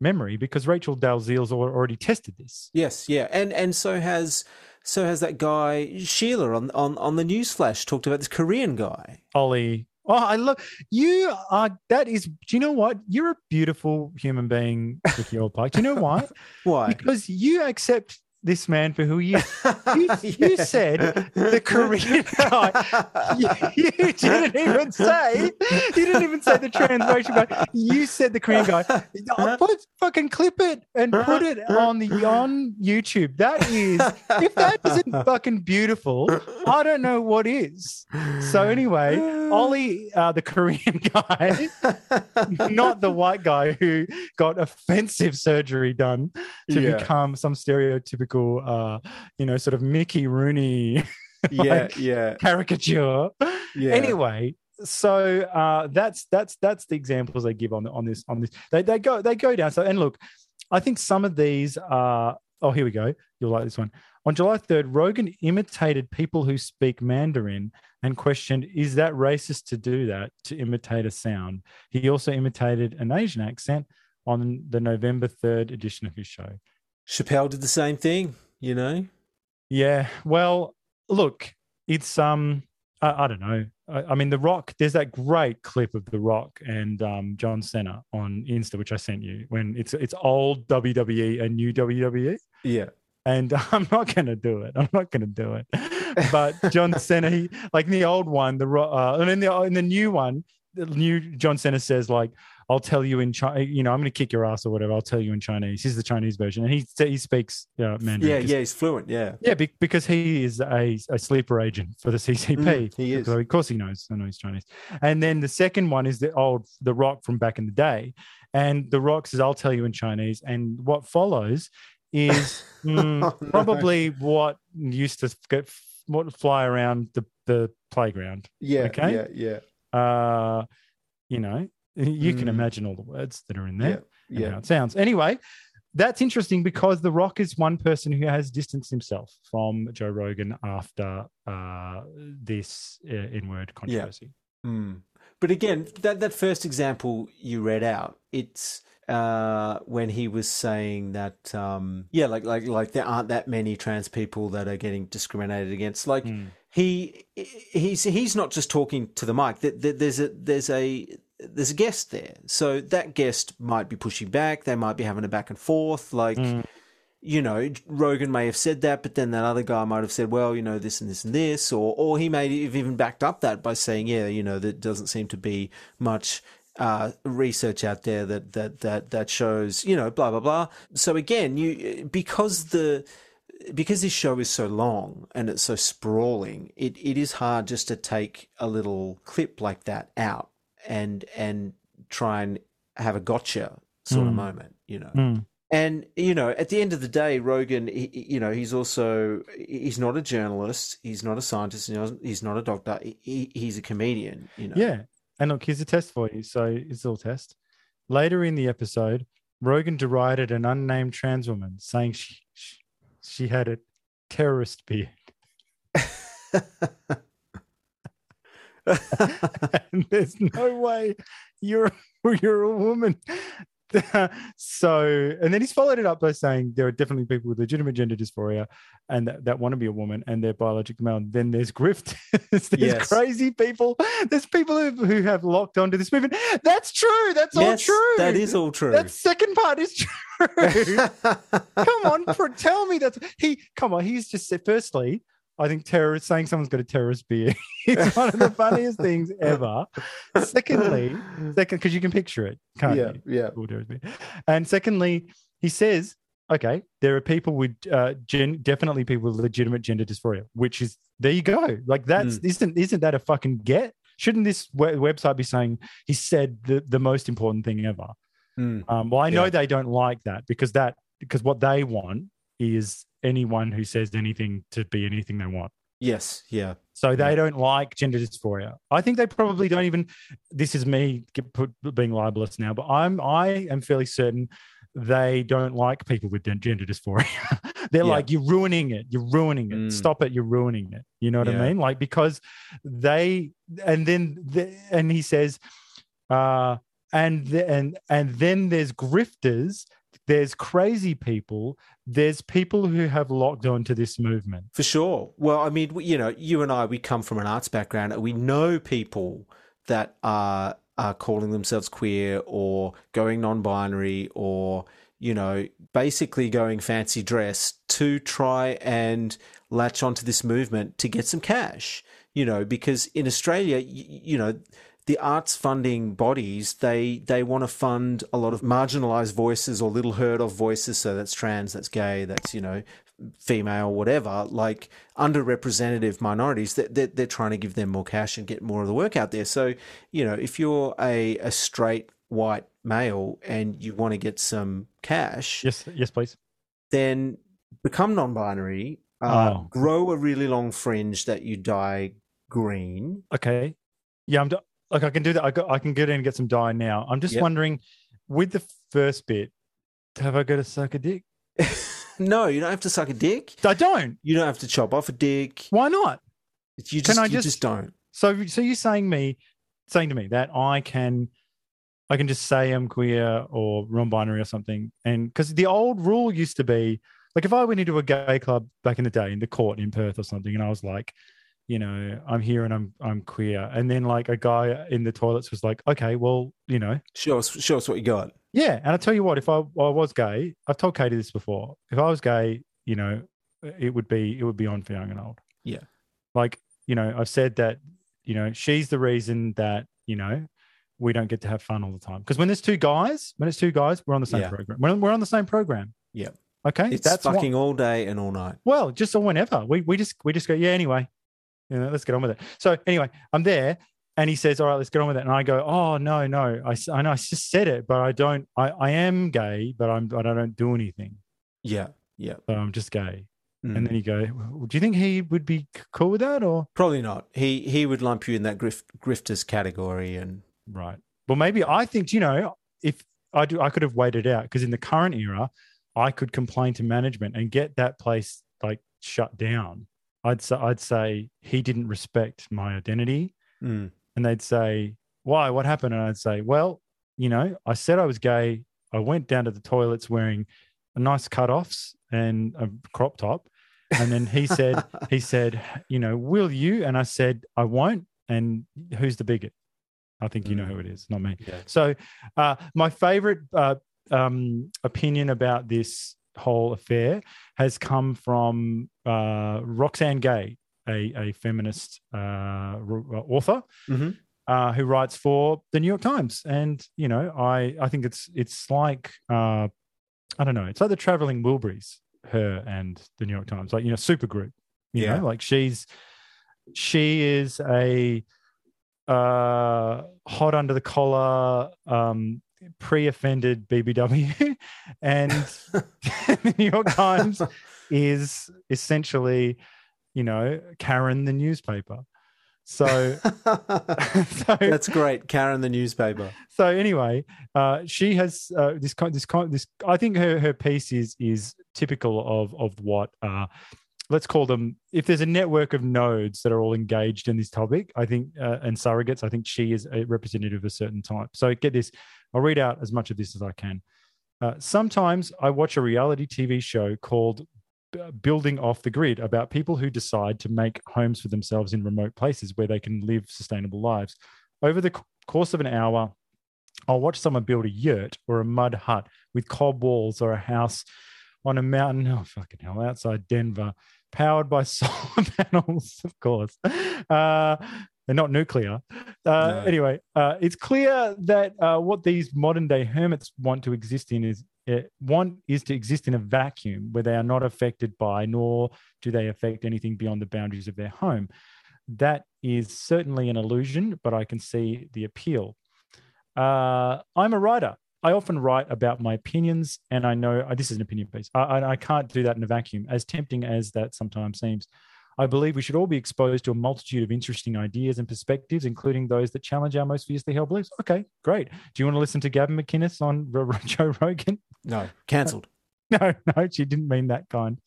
memory because Rachel Dalziel's already tested this. Yes, yeah. And and so has so has that guy Sheila on on on the Newsflash talked about this Korean guy Ollie. Oh, I love you. Are that is. Do you know what? You're a beautiful human being, Ricky Allpike. Do you know why? Why? Because you accept this man for who he is. You, yeah. you said the Korean guy. You, you didn't even say. You didn't even say the translation guy. You said the Korean guy. Oh, put fucking clip it and put it on the on YouTube. That is, if that isn't fucking beautiful, I don't know what is. So anyway, Ollie, uh, the Korean guy, not the white guy who got offensive surgery done to yeah. become some stereotypical. Uh, you know, sort of Mickey Rooney like yeah, yeah. caricature. Yeah. Anyway, so uh, that's that's that's the examples they give on on this on this. They they go they go down. So and look, I think some of these are. Oh, here we go. You'll like this one. On July third, Rogan imitated people who speak Mandarin and questioned, "Is that racist to do that? To imitate a sound?" He also imitated an Asian accent on the November third edition of his show. Chappelle did the same thing, you know? Yeah. Well, look, it's, um, I, I don't know. I, I mean, The Rock, there's that great clip of The Rock and um, John Cena on Insta, which I sent you, when it's it's old W W E and new W W E. Yeah. And I'm not going to do it. I'm not going to do it. But John Cena, he, like in the old one, the uh, and in the, in the new one, the new John Cena says, like, I'll tell you in Chinese, you know, I'm going to kick your ass or whatever. I'll tell you in Chinese. He's the Chinese version. And he he speaks uh, Mandarin. Yeah, yeah, he's fluent, yeah. Yeah, be- because he is a, a sleeper agent for the C C P. Mm, he is. So of course he knows. I know he's Chinese. And then the second one is the old The Rock from back in the day. And The Rock says, I'll tell you in Chinese. And what follows is mm, oh, no. probably what used to get, what fly around the, the playground. Yeah, okay? yeah, yeah. Uh, you know. You can imagine all the words that are in there yeah, yeah. and how it sounds. Anyway, that's interesting because The Rock is one person who has distanced himself from Joe Rogan after uh, this uh, N-word controversy. Yeah. Mm. But again, that, that first example you read out, it's uh, when he was saying that, um, yeah, like, like like there aren't that many trans people that are getting discriminated against. Like mm. he he's he's not just talking to the mic. There's a there's a there's a guest there. So that guest might be pushing back. They might be having a back and forth. Like, mm. you know, Rogan may have said that, but then that other guy might have said, well, you know, this and this and this, or, or he may have even backed up that by saying, yeah, you know, there doesn't seem to be much uh, research out there that, that, that, that shows, you know, blah, blah, blah. So again, you, because the, because this show is so long and it's so sprawling, it, it is hard just to take a little clip like that out and and try and have a gotcha sort mm. of moment, you know. Mm. And, you know, at the end of the day, Rogan, he, you know, he's also, he's not a journalist, he's not a scientist, he's not a doctor, he, he's a comedian, you know. Yeah, and look, here's a test for you, so it's a little test. Later in the episode, Rogan derided an unnamed trans woman, saying she, she, she had a terrorist beard. And there's no way you're you're a woman So, and then he's followed it up by saying there are definitely people with legitimate gender dysphoria and that, that want to be a woman and they're biologically male. And then there's grifters, there's yes. crazy people, there's people who, who have locked onto this movement. That's true. That's yes, all true. That is all true. That second part is true. Come on, tell me that's he. Come on, he's just said. Firstly, I think terrorist saying someone's got a terrorist beard is one of the funniest things ever. Secondly, second because you can picture it, can't yeah, you? Yeah. And secondly, he says, okay, there are people with uh, gen- definitely people with legitimate gender dysphoria, which is there you go. Like that's mm. isn't isn't that a fucking get? Shouldn't this w- website be saying he said the, the most important thing ever? Mm. Um, well, I know yeah. they don't like that because that because what they want is anyone who says anything to be anything they want. Yes, yeah. So they yeah. don't like gender dysphoria. I think they probably don't even. This is me get put, being libelous now, but I'm I am fairly certain they don't like people with gender dysphoria. They're yeah. like, you're ruining it. You're ruining it. Mm. Stop it. You're ruining it. You know what yeah. I mean? Like because they and then the, and he says, uh, and the, and and then there's grifters. There's crazy people. There's people who have locked on to this movement. For sure. Well, I mean, you know, you and I, we come from an arts background and we know people that are, are calling themselves queer or going non-binary or, you know, basically going fancy dress to try and latch onto this movement to get some cash, you know, because in Australia, you, you know, the arts funding bodies, they they want to fund a lot of marginalised voices or little heard of voices. So that's trans, that's gay, that's, you know, female, whatever, like underrepresentative minorities. That they're, they're trying to give them more cash and get more of the work out there. So, you know, if you're a, a straight white male and you want to get some cash, yes, yes, please, then become non-binary, uh, oh. grow a really long fringe that you dye green. Okay, yeah, I'm. Do- Like I can do that. I got. I can get in and get some dye now. I'm just yep. wondering, with the first bit, have I got to suck a dick? No, you don't have to suck a dick. I don't. You don't have to chop off a dick. Why not? You just. Can I just, you just don't. So, so you're saying me, saying to me that I can, I can just say I'm queer or non-binary or something, and because the old rule used to be like if I went into a gay club back in the day in the court in Perth or something, and I was like, you know, I'm here and I'm I'm queer. And then like a guy in the toilets was like, okay, well, you know. Show us, show us what you got. Yeah. And I tell you what, if I, I was gay, I've told Katie this before. If I was gay, you know, it would be it would be on for young and old. Yeah. Like, you know, I've said that, you know, she's the reason that, you know, we don't get to have fun all the time. Because when there's two guys, when it's two guys, we're on the same yeah. program. We're on, we're on the same program. Yeah. Okay. It's that's fucking what, all day and all night. Well, just or whenever. We we just we just go, yeah, anyway. You know, let's get on with it. So anyway, I'm there and he says, all right, let's get on with it. And I go, oh, no, no. I, I know I just said it, but I don't, I, I am gay, but I'm, I don't do anything. Yeah. Yeah. So I'm just gay. Mm. And then he goes, well, do you think he would be cool with that or? Probably not. He, he would lump you in that grift, grifters category. And right. Well, maybe I think, you know, if I do, I could have waited out because in the current era, I could complain to management and get that place like shut down. I'd say, I'd say he didn't respect my identity. Mm. And they'd say, why? What happened? And I'd say, well, you know, I said I was gay. I went down to the toilets wearing a nice cutoffs and a crop top. And then he said, he said, you know, will you? And I said, I won't. And who's the bigot? I think mm. you know who it is, not me. Yeah. So uh, my favorite uh, um, opinion about this whole affair has come from uh, Roxane Gay, a, a feminist uh, author mm-hmm. uh, who writes for the New York Times. And, you know, I, I think it's it's like, uh, I don't know, it's like the Traveling Wilburys, her and the New York Times, like, you know, super group, you yeah. know, like she's, she is a uh, hot under the collar, um, pre-offended B B W and the New York Times is essentially, you know, Karen the newspaper. So, so that's great, Karen the newspaper. So anyway, uh, she has uh, this kind, this kind, this. I think her her piece is is typical of of what uh, let's call them, if there's a network of nodes that are all engaged in this topic, I think, uh, and surrogates, I think she is a representative of a certain type. So get this, I'll read out as much of this as I can. Uh, sometimes I watch a reality T V show called Building Off the Grid about people who decide to make homes for themselves in remote places where they can live sustainable lives. Over the course of an hour, I'll watch someone build a yurt or a mud hut with cob walls or a house on a mountain, oh, fucking hell, outside Denver, powered by solar panels, of course. Uh, they're not nuclear. Uh, no. Anyway, uh, it's clear that uh, what these modern-day hermits want to exist in is uh, want is to exist in a vacuum where they are not affected by, nor do they affect anything beyond the boundaries of their home. That is certainly an illusion, but I can see the appeal. Uh, I'm a writer. I often write about my opinions, and I know this is an opinion piece. I, I can't do that in a vacuum, as tempting as that sometimes seems. I believe we should all be exposed to a multitude of interesting ideas and perspectives, including those that challenge our most fiercely held beliefs. Okay, great. Do you want to listen to Gavin McInnes on R- R- Joe Rogan? No, cancelled. No, no, she didn't mean that kind.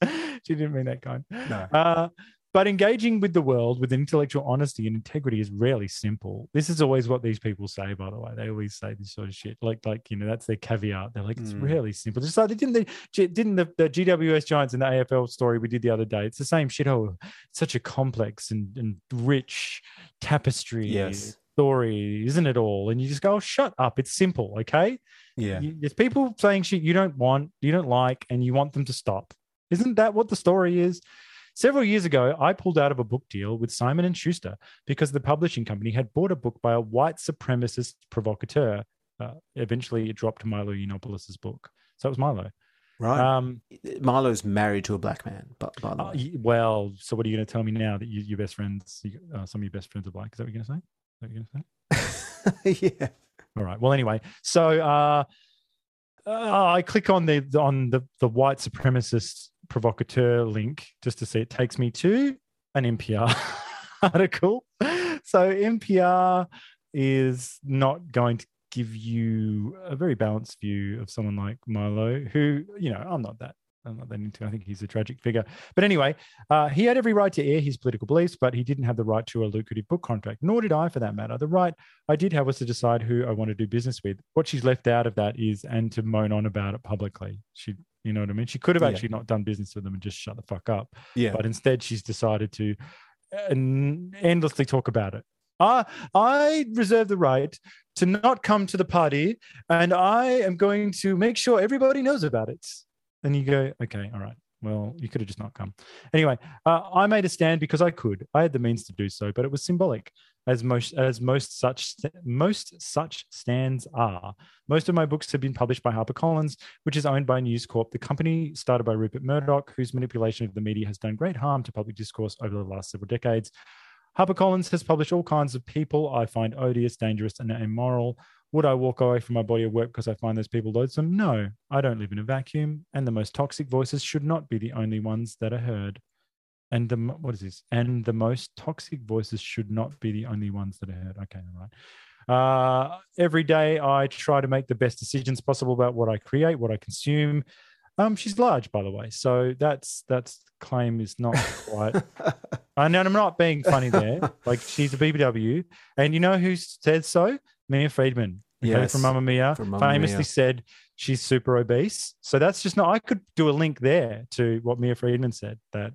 She didn't mean that kind. No. Uh, But engaging with the world with intellectual honesty and integrity is rarely simple. This is always what these people say, by the way. They always say this sort of shit. Like, like you know, that's their caveat. They're like, it's mm. rarely simple. Just like they didn't, they, didn't the, the G W S Giants and the A F L story we did the other day. It's the same shit. Oh, it's such a complex and, and rich tapestry yes. story, isn't it all? And you just go, oh, shut up. It's simple, okay? Yeah. You, there's people saying shit you don't want, you don't like, and you want them to stop. Isn't that what the story is? Several years ago, I pulled out of a book deal with Simon and Schuster because the publishing company had bought a book by a white supremacist provocateur. Uh, eventually, it dropped Milo Yiannopoulos' book. So it was Milo. Right. Um, Milo's married to a black man, by, by the way. Uh, well, so what are you going to tell me now that you, your best friends, you, uh, some of your best friends are black? Is that what you're going to say? Is that what you're going to say? Yeah. All right. Well, anyway, so uh, uh, I click on the on the, the white supremacist provocateur link just to see. It takes me to an N P R article. So N P R is not going to give you a very balanced view of someone like Milo, who, you know, I'm not that I'm not that into. I think he's a tragic figure. But anyway, uh, he had every right to air his political beliefs, but he didn't have the right to a lucrative book contract, nor did I, for that matter. The right I did have was to decide who I want to do business with. What she's left out of that is, and to moan on about it publicly. She, you know what I mean? She could have actually yeah. not done business with them and just shut the fuck up. Yeah. But instead, she's decided to endlessly talk about it. I, I reserve the right to not come to the party, and I am going to make sure everybody knows about it. And you go, okay, all right, well, you could have just not come. Anyway, uh, I made a stand because I could. I had the means to do so, but it was symbolic, as most as most such most such stands are. Most of my books have been published by HarperCollins, which is owned by News Corp, the company started by Rupert Murdoch, whose manipulation of the media has done great harm to public discourse over the last several decades. HarperCollins has published all kinds of people I find odious, dangerous, and immoral. Would I walk away from my body of work because I find those people loathsome? No, I don't live in a vacuum, and the most toxic voices should not be the only ones that are heard. And the what is this? And the most toxic voices should not be the only ones that are heard. Okay, all right. Uh, every day I try to make the best decisions possible about what I create, what I consume. Um, she's large, by the way, so that's that's claim is not quite. And I'm not being funny there. Like, she's a B B W, and you know who says so? Mia Friedman, okay, yes, from Mamma Mia, from Mamma famously Mia. Said she's super obese. So that's just not, I could do a link there to what Mia Friedman said, that,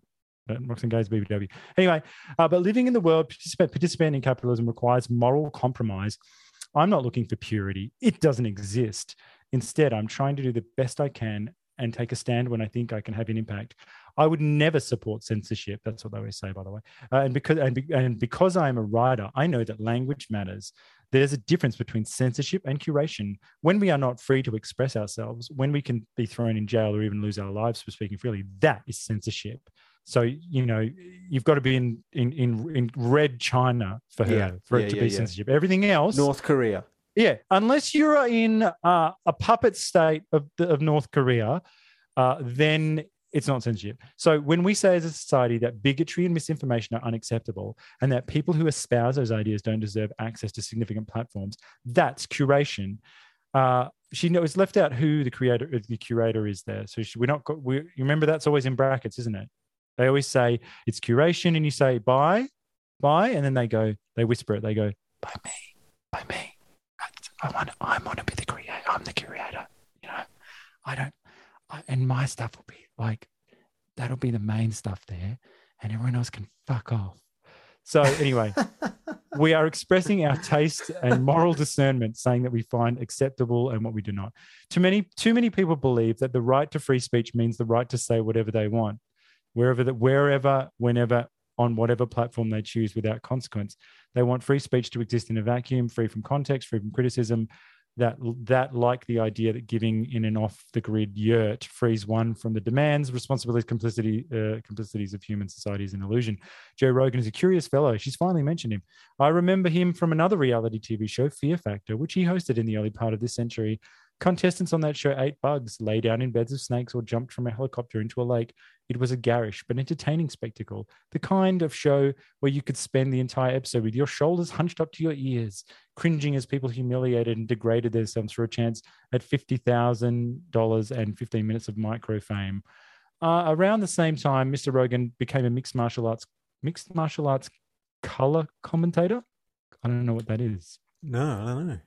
that Roxane Gay's B B W. Anyway, uh, but living in the world, particip- participating in capitalism requires moral compromise. I'm not looking for purity. It doesn't exist. Instead, I'm trying to do the best I can and take a stand when I think I can have an impact. I would never support censorship. That's what they always say, by the way. Uh, and because and, be, and because I am a writer, I know that language matters. There's a difference between censorship and curation. When we are not free to express ourselves, when we can be thrown in jail or even lose our lives for speaking freely, that is censorship. So, you know, you've got to be in in in, in red China for her, yeah, for yeah, it to yeah, be yeah. censorship. Everything else... North Korea. Yeah, unless you're in uh, a puppet state of, the, of North Korea, uh, then... it's not censorship. So when we say as a society that bigotry and misinformation are unacceptable and that people who espouse those ideas don't deserve access to significant platforms, that's curation. Uh, she knows left out who the creator, the curator is there. So she, we're not. We, remember, that's always in brackets, isn't it? They always say it's curation, and you say buy, buy, and then they go, they whisper it, they go, buy me, buy me. I want, I want to be the creator. I'm the curator. You know, I don't, I, and my stuff will be like, that'll be the main stuff there, and everyone else can fuck off. So anyway, we are expressing our taste and moral discernment, saying that we find acceptable and what we do not. Too many, too many people believe that the right to free speech means the right to say whatever they want, wherever, that, wherever, whenever, on whatever platform they choose without consequence. They want free speech to exist in a vacuum, free from context, free from criticism. That, that like the idea that giving in an off-the-grid yurt frees one from the demands, responsibilities, complicity, uh, complicities of human society is an illusion. Joe Rogan is a curious fellow. She's finally mentioned him. I remember him from another reality T V show, Fear Factor, which he hosted in the early part of this century. Contestants on that show ate bugs, lay down in beds of snakes, or jumped from a helicopter into a lake. It was a garish but entertaining spectacle, the kind of show where you could spend the entire episode with your shoulders hunched up to your ears, cringing as people humiliated and degraded themselves for a chance at fifty thousand dollars and fifteen minutes of micro fame. Uh, around the same time, Mister Rogan became a mixed martial arts mixed martial arts color commentator. I don't know what that is. No, I don't know.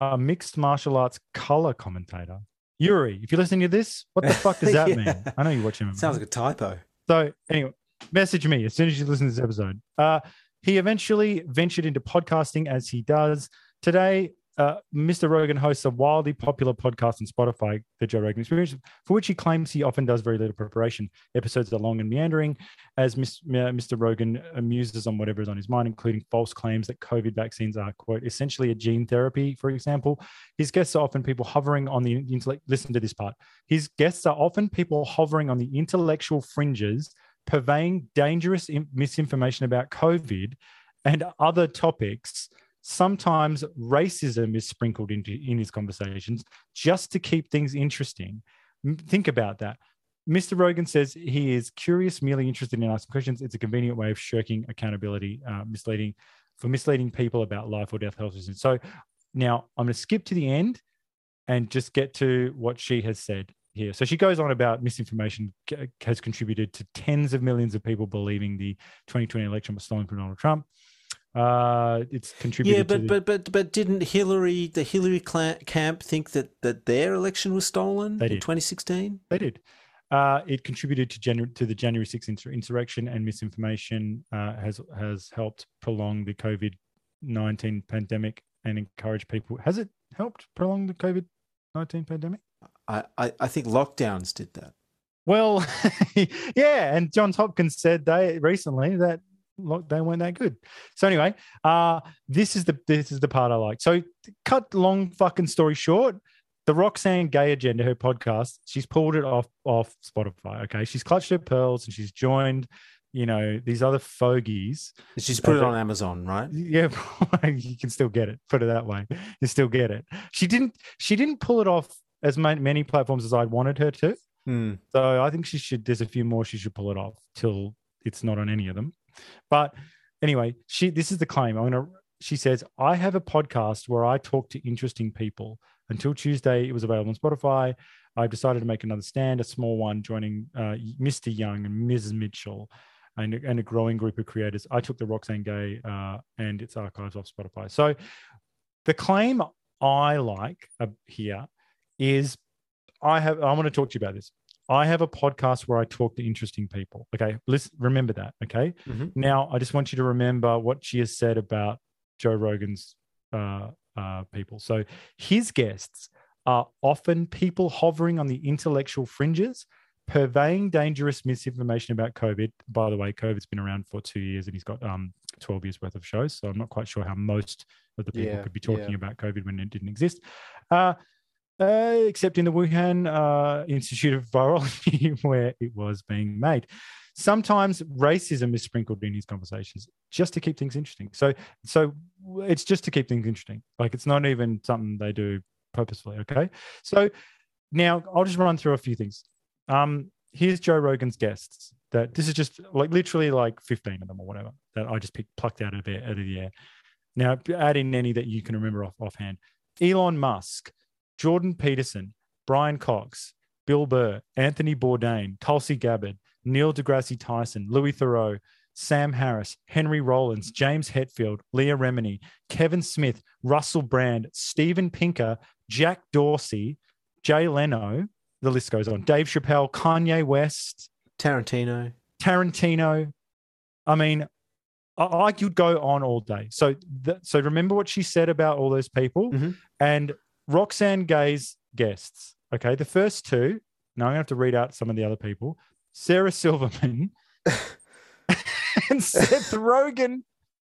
A mixed martial arts color commentator. Yuri, if you're listening to this, what the fuck does that yeah. mean? I know you watch him. Sounds like a typo. So anyway, message me as soon as you listen to this episode. Uh, he eventually ventured into podcasting, as he does. Today, uh, Mister Rogan hosts a wildly popular podcast on Spotify, The Joe Rogan Experience, for which he claims he often does very little preparation. Episodes are long and meandering as Mister Rogan amuses on whatever is on his mind, including false claims that COVID vaccines are, quote, essentially a gene therapy, for example. His guests are often people hovering on the intellect. Listen to this part. His guests are often people hovering on the intellectual fringes, purveying dangerous misinformation about COVID and other topics. Sometimes racism is sprinkled into in his conversations just to keep things interesting. Think about that. Mister Rogan says he is curious, merely interested in asking questions. It's a convenient way of shirking accountability, uh, misleading for misleading people about life or death, health issues. So now I'm going to skip to the end and just get to what she has said here. So she goes on about misinformation has contributed to tens of millions of people believing the twenty twenty election was stolen from Donald Trump. Uh, it's contributed. Yeah, but to the... but but but didn't Hillary the Hillary camp think that that their election was stolen in twenty sixteen? They did. Uh, it contributed to January to the January sixth insurrection, and misinformation uh, has has helped prolong the COVID nineteen pandemic and encourage people. Has it helped prolong the COVID nineteen pandemic? I I, I think lockdowns did that. Well, yeah, and Johns Hopkins said they recently that. Look, they weren't that good. So anyway, uh, this is the this is the part I like. So cut long fucking story short, the Roxane Gay agenda, her podcast, she's pulled it off off Spotify. Okay, she's clutched her pearls and she's joined, you know, these other fogies. She's put it on Amazon, right? Yeah, you can still get it. Put it that way, you still get it. She didn't she didn't pull it off as many platforms as I wanted her to. Mm. So I think she should. There's a few more she should pull it off till it's not on any of them. But anyway, she this is the claim. I'm gonna she says, I have a podcast where I talk to interesting people. Until Tuesday, it was available on Spotify. I've decided to make another stand, a small one, joining uh, Mister Young and Missus Mitchell and, and a growing group of creators. I took the Roxane Gay uh, and its archives off Spotify. So the claim I like uh, here is I have I want to talk to you about this. I have a podcast where I talk to interesting people. Okay, listen, remember that, okay? Mm-hmm. Now, I just want you to remember what she has said about Joe Rogan's uh, uh, people. So his guests are often people hovering on the intellectual fringes, purveying dangerous misinformation about COVID. By the way, COVID's been around for two years and he's got um, twelve years worth of shows, so I'm not quite sure how most of the people yeah, could be talking yeah. about COVID when it didn't exist. Uh Uh, except in the Wuhan uh, Institute of Virology where it was being made. Sometimes racism is sprinkled in his conversations just to keep things interesting. So so it's just to keep things interesting. Like it's not even something they do purposefully, okay? So now I'll just run through a few things. Um, here's Joe Rogan's guests. That this is just like literally like fifteen of them or whatever that I just picked, plucked out of, air, out of the air. Now add in any that you can remember off offhand. Elon Musk, Jordan Peterson, Brian Cox, Bill Burr, Anthony Bourdain, Tulsi Gabbard, Neil deGrasse Tyson, Louis Theroux, Sam Harris, Henry Rollins, James Hetfield, Leah Remini, Kevin Smith, Russell Brand, Steven Pinker, Jack Dorsey, Jay Leno, the list goes on, Dave Chappelle, Kanye West, Tarantino. Tarantino. I mean, I, I could go on all day. So th- so remember what she said about all those people? Mm-hmm. And Roxane Gay's guests, okay, the first two, now I'm going to have to read out some of the other people, Sarah Silverman and Seth Rogen.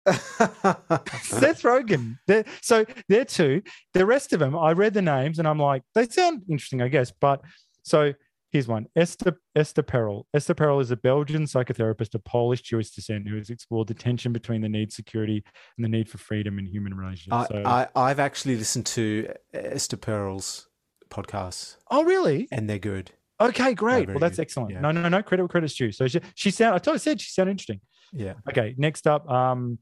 Seth Rogen. They're, so they're two. The rest of them, I read the names and I'm like, they sound interesting, I guess. But so here's one, Esther, Esther Perel. Esther Perel is a Belgian psychotherapist of Polish Jewish descent who has explored the tension between the need for security and the need for freedom in human relations. I, so, I, I've actually listened to Esther Perel's podcasts. Oh, really? And they're good. Okay, great. Oh, well, that's good. Excellent. Yeah. No, no, no. Credit where credit's due. So she, she sound. I totally said she sounded interesting. Yeah. Okay. Next up, um,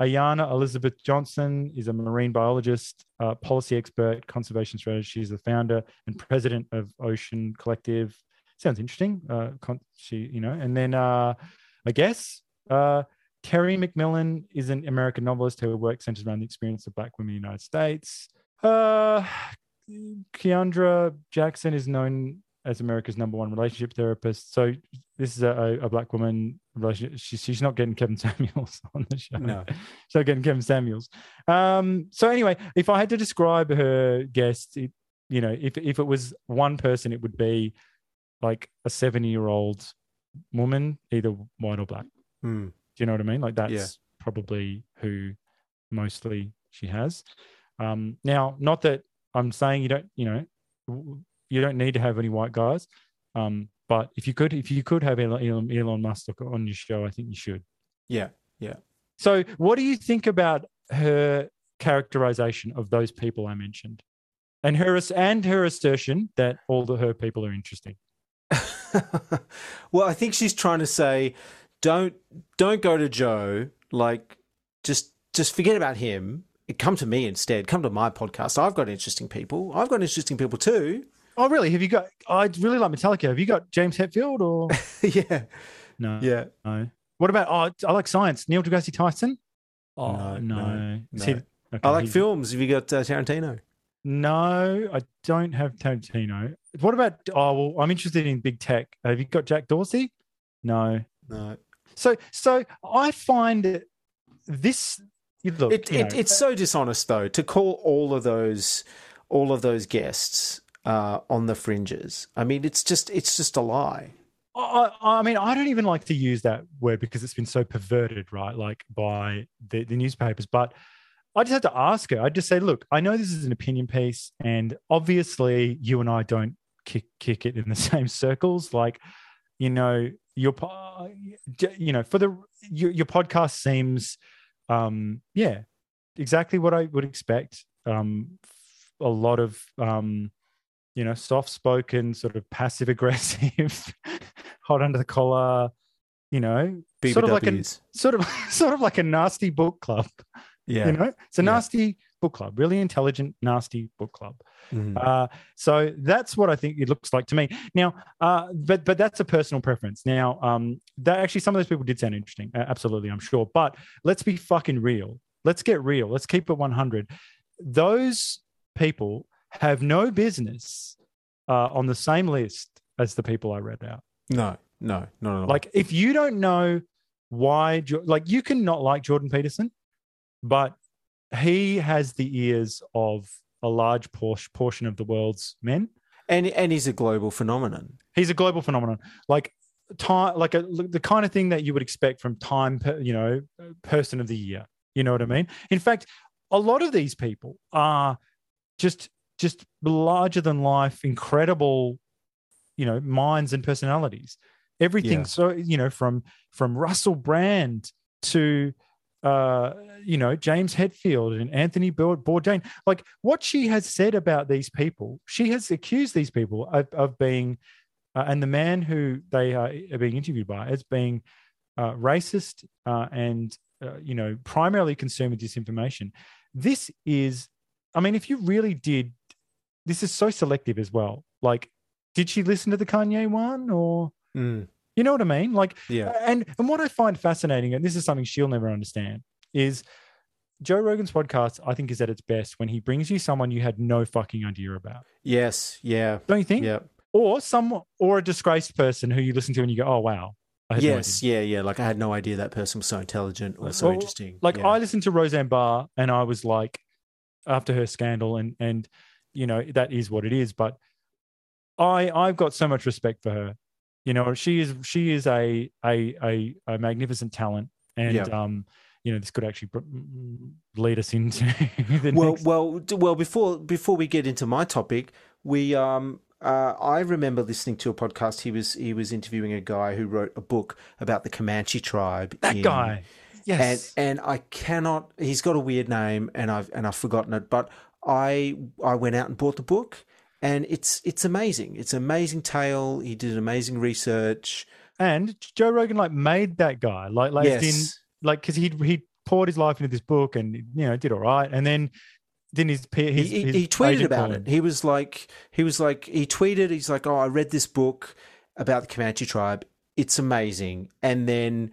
Ayanna Elizabeth Johnson is a marine biologist, uh, policy expert, conservation strategist. She's the founder and president of Ocean Collective. Sounds interesting. Uh, con- she, you know, and then uh, I guess uh, Terry McMillan is an American novelist. Her work centers around the experience of Black women in the United States. Uh, Keandra Jackson is known as America's number one relationship therapist. So this is a, a Black woman relationship. She, she's not getting Kevin Samuels on the show. No. She's not getting Kevin Samuels. Um, so anyway, if I had to describe her guest, it, you know, if if it was one person, it would be like a seventy-year-old woman, either white or Black. Mm. Do you know what I mean? Like that's yeah. probably who mostly she has. Um, now, not that I'm saying you don't, you know, w- you don't need to have any white guys, um, but if you could, if you could have Elon, Elon Musk on your show, I think you should. Yeah, yeah. So, what do you think about her characterization of those people I mentioned, and her and her assertion that all the her people are interesting? Well, I think she's trying to say, don't don't go to Joe. Like, just just forget about him. Come to me instead. Come to my podcast. I've got interesting people. I've got interesting people too. Oh, really? Have you got – I really like Metallica. Have you got James Hetfield or – Yeah. No. Yeah. No. What about oh, – I like science. Neil deGrasse Tyson? Oh, no. no. no. See, okay, I like he, films. Have you got uh, Tarantino? No, I don't have Tarantino. What about – oh, well, I'm interested in big tech. Have you got Jack Dorsey? No. No. So, so I find this – look. It, it, it's so dishonest, though, to call all of those all of those guests – Uh, on the fringes. I mean, it's just it's just a lie. I, I mean, I don't even like to use that word because it's been so perverted, right? Like by the, the newspapers. But I just had to ask her. I just say, look, I know this is an opinion piece, and obviously, you and I don't kick kick it in the same circles. Like, you know, your you know for the your, your podcast seems, um, yeah, exactly what I would expect. Um, a lot of um. you know, soft-spoken, sort of passive-aggressive, hot under the collar, you know, B B Ws. sort of like a sort of sort of like a nasty book club. Yeah, you know, it's a nasty yeah. book club, really intelligent, nasty book club. Mm-hmm. Uh, so that's what I think it looks like to me now. Uh, but but that's a personal preference. Now, um, that actually some of those people did sound interesting, absolutely, I'm sure. But let's be fucking real. Let's get real. Let's keep it one hundred. Those people have no business uh, on the same list as the people I read out. No, no, not at all. Like, if you don't know why, like, you can not like Jordan Peterson, but he has the ears of a large portion of the world's men, and and he's a global phenomenon. He's a global phenomenon, like time, like a, the kind of thing that you would expect from Time, you know, Person of the Year. You know what I mean? In fact, a lot of these people are just. just larger than life, incredible, you know, minds and personalities, everything. Yeah. So, you know, from, from Russell Brand to, uh, you know, James Hetfield and Anthony Bourdain, like what she has said about these people, she has accused these people of, of being, uh, and the man who they are being interviewed by as being uh, racist uh, and, uh, you know, primarily concerned with disinformation. This is, I mean, if you really did, this is so selective as well. Like, did she listen to the Kanye one or, mm. You know what I mean? Like, yeah. And, and what I find fascinating, and this is something she'll never understand, is Joe Rogan's podcast, I think, is at its best when he brings you someone you had no fucking idea about. Yes. Yeah. Don't you think? Yeah. Or some, or a disgraced person who you listen to and you go, oh, wow. I had yes. No idea. Yeah. Yeah. Like, I had no idea that person was so intelligent or so or, interesting. Like, yeah. I listened to Roseanne Barr and I was like, after her scandal, and, and, you know, that is what it is. But I, I've got so much respect for her. You know, she is she is a a a, a magnificent talent, and yeah. um, you know, this could actually lead us into the well, next. well, well. Before before we get into my topic, we um, uh, I remember listening to a podcast. He was he was interviewing a guy who wrote a book about the Comanche tribe. That in, guy, yes, and, and I cannot. He's got a weird name, and I've and I've forgotten it. But I I went out and bought the book. And it's it's amazing. It's an amazing tale. He did amazing research. And Joe Rogan like made that guy like like yes. in, like because he he poured his life into this book and you know did all right. And then then his his he, his he tweeted about it. He was like he was like he tweeted. He's like, oh, I read this book about the Comanche tribe. It's amazing. And then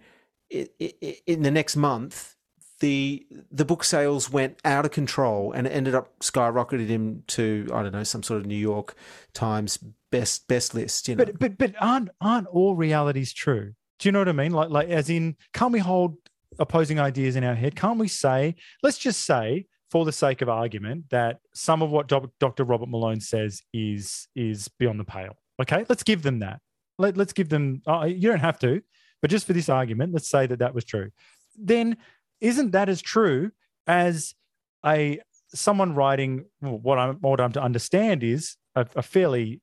it, it, in the next month, the the book sales went out of control and it ended up skyrocketed him to, I don't know, some sort of New York Times best best list. You know, but but but aren't aren't all realities true? Do you know what I mean? Like like as in, can't we hold opposing ideas in our head? Can't we say, let's just say, for the sake of argument, that some of what Doctor Robert Malone says is is beyond the pale. Okay, let's give them that. Let let's give them. Uh, you don't have to, but just for this argument, let's say that that was true. Then. Isn't that as true as a someone writing what I'm what I'm to understand is a, a fairly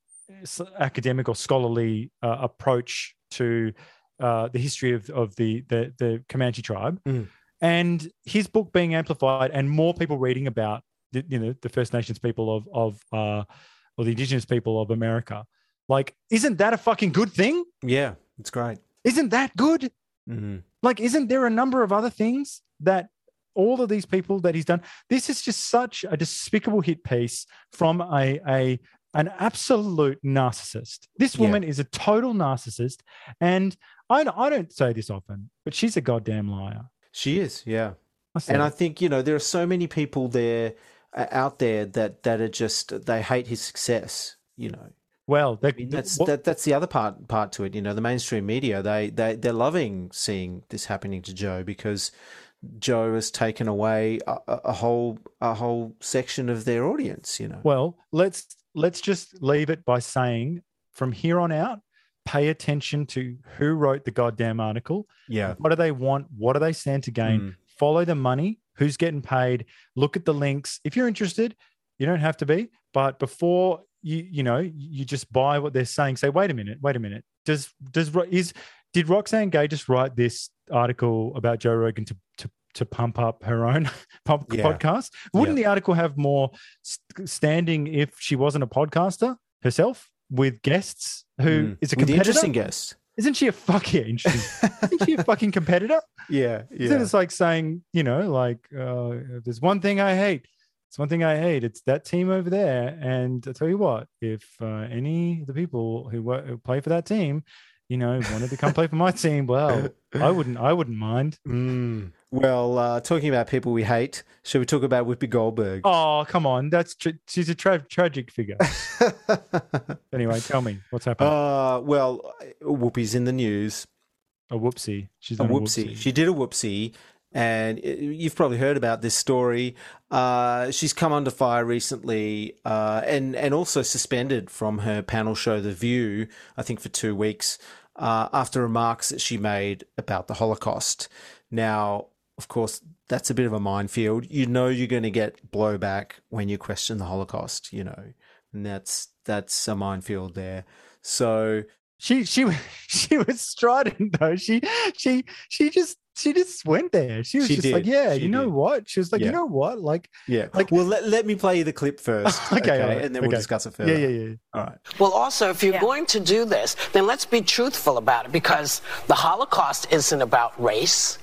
academic or scholarly uh, approach to uh, the history of, of the, the the Comanche tribe, mm. and his book being amplified and more people reading about the, you know the First Nations people of of uh, or the Indigenous people of America, like isn't that a fucking good thing? Yeah, it's great. Isn't that good? Mm-hmm. Like, isn't there a number of other things that all of these people that he's done? This is just such a despicable hit piece from a, a an absolute narcissist. This woman yeah. is a total narcissist, and I, I don't say this often, but she's a goddamn liar. She is, yeah. I and I think you know there are so many people there uh, out there that that are just they hate his success, you know. Well, I mean, that's what, that, that's the other part part to it. You know, the mainstream media they they they're loving seeing this happening to Joe because Joe has taken away a, a whole a whole section of their audience. You know, well, let's let's just leave it by saying from here on out, pay attention to who wrote the goddamn article. Yeah, what do they want? What do they stand to gain? Mm. Follow the money. Who's getting paid? Look at the links. If you're interested, you don't have to be, but before. You you know you just buy what they're saying. Say wait a minute, wait a minute. Does does is did Roxane Gay just write this article about Joe Rogan to to, to pump up her own pump yeah. podcast? Wouldn't yeah. the article have more standing if she wasn't a podcaster herself with guests who mm. is a competitor? With interesting guest. Isn't she a fucking interesting? Isn't she a fucking competitor? Yeah, yeah. Isn't it like saying you know like uh, there's one thing I hate. It's one thing I hate. It's that team over there. And I tell you what, if uh, any of the people who, work, who play for that team, you know, wanted to come play for my team, well, I wouldn't. I wouldn't mind. Mm. Well, uh, talking about people we hate, should we talk about Whoopi Goldberg? Oh, come on, that's tra- she's a tra- tragic figure. Anyway, tell me what's happening. Uh, well, Whoopi's in the news. A whoopsie. She's a whoopsie. a whoopsie. She did a whoopsie. And you've probably heard about this story. Uh, she's come under fire recently uh, and, and also suspended from her panel show, The View, I think for two weeks, uh, after remarks that she made about the Holocaust. Now, of course, that's a bit of a minefield. You know you're going to get blowback when you question the Holocaust, you know, and that's that's a minefield there. So she she she was striding though. She she she just. She just went there. She was she just did. like, yeah, she you know did. what? She was like, yeah. you know what? Like, yeah. like well, let, let me play you the clip first. okay. okay right. And then okay. we'll discuss it further. Yeah, yeah, yeah. All right. Well, also, if you're yeah. going to do this, then let's be truthful about it because the Holocaust isn't about race.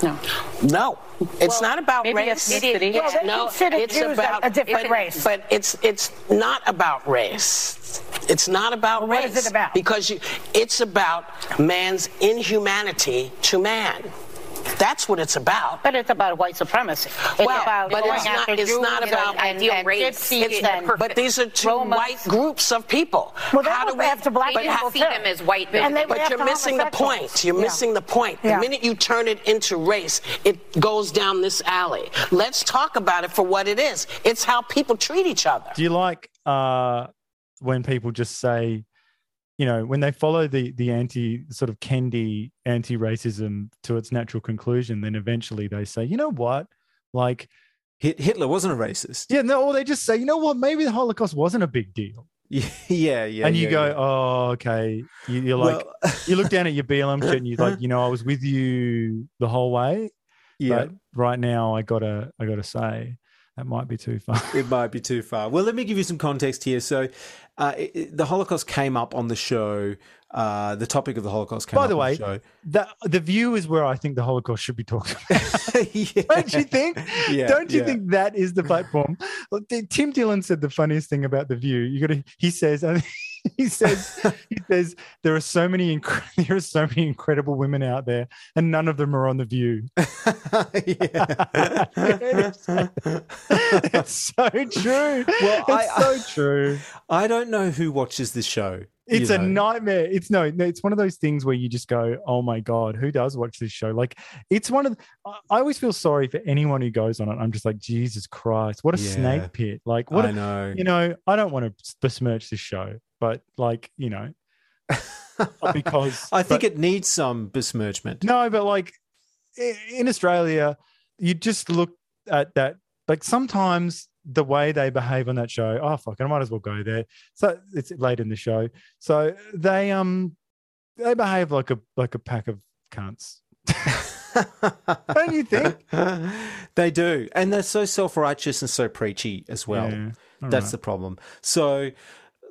No. No. It's well, not about maybe race. Maybe it's, well, no, it's Jews about a different it, race. But it's it's not about race. It's not about well, race. What is it about? Because you, it's about man's inhumanity to man. That's what it's about. But it's about white supremacy. It's well, about but going it's after not, Jews it's not about and, ideal and race. It's, and but these are two Romans. White groups of people. Well, how do we have to black people ha- see them as white? And they but you're missing the point. You're yeah. missing the point. Yeah. The minute you turn it into race, it goes down this alley. Let's talk about it for what it is. It's how people treat each other. Do you like uh, when people just say? You know, when they follow the the anti sort of Kendi anti-racism to its natural conclusion, then eventually they say, you know what, like Hitler wasn't a racist. Yeah, no, or they just say, you know what, maybe the Holocaust wasn't a big deal. Yeah, yeah, yeah. And you yeah, go, yeah. oh, okay. You, you're like, well, you look down at your B L M shit and you're like, you know, I was with you the whole way. Yeah. But right now, I gotta, I gotta say. That might be too far. It might be too far. Well, let me give you some context here. So uh, it, it, the Holocaust came up on the show. Uh, the topic of the Holocaust came By up the way, on the show. The, the view is where I think the Holocaust should be talked about. yeah. Don't you think? Yeah, Don't you yeah. think that is the platform? Look, Tim Dillon said the funniest thing about the view. You got to. He says. I mean, He says, he says, there are so many, inc- there are so many incredible women out there, and none of them are on The View. It's so true. Well, it's I, so true. I don't know who watches this show. It's you know. a nightmare. It's no, it's one of those things where you just go, oh my God, who does watch this show? Like, it's one of, I always feel sorry for anyone who goes on it. I'm just like, Jesus Christ, what a yeah. snake pit. Like, what I a, know. You know, I don't want to besmirch this show, but like, you know, because I think but, it needs some besmirchment. No, but like in Australia, you just look at that, like sometimes. The way they behave on that show, oh fuck, I might as well go there. So it's late in the show. So they um they behave like a like a pack of cunts. Don't you think? They do, and they're so self-righteous and so preachy as well. Yeah. That's right. The problem. So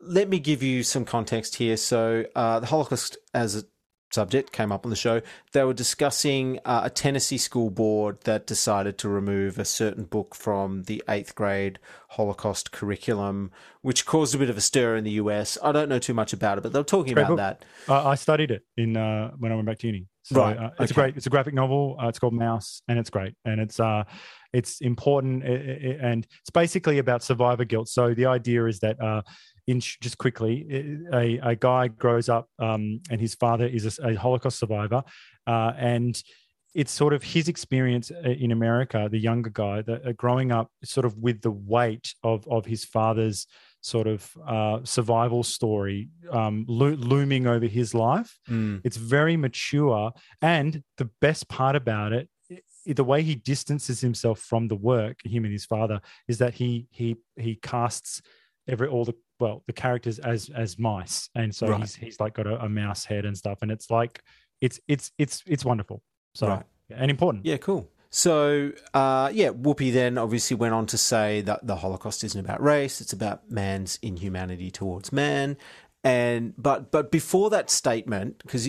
let me give you some context here. So uh, the Holocaust as a subject came up on the show. They were discussing uh, a Tennessee school board that decided to remove a certain book from the eighth grade Holocaust curriculum, which caused a bit of a stir in the U S. I don't know too much about it, but they were talking about book. that. Uh, I studied it in uh, when I went back to uni. So, right, uh, it's okay. great. It's a graphic novel. Uh, it's called Mouse, and it's great, and it's uh, it's important, it, it, and it's basically about survivor guilt. So the idea is that. Uh, In, just quickly, a, a guy grows up um, and his father is a, a Holocaust survivor uh, and it's sort of his experience in America, the younger guy, the, uh, growing up sort of with the weight of, of his father's sort of uh, survival story um, lo- looming over his life. Mm. It's very mature, and the best part about it, the way he distances himself from the work, him and his father, is that he he he casts every all the Well, the characters as as mice, and so right. he's he's like got a, a mouse head and stuff, and it's like it's it's it's it's wonderful. So right. and important. Yeah, cool. So uh, yeah, Whoopi then obviously went on to say that the Holocaust isn't about race; it's about man's inhumanity towards man. And but but before that statement, because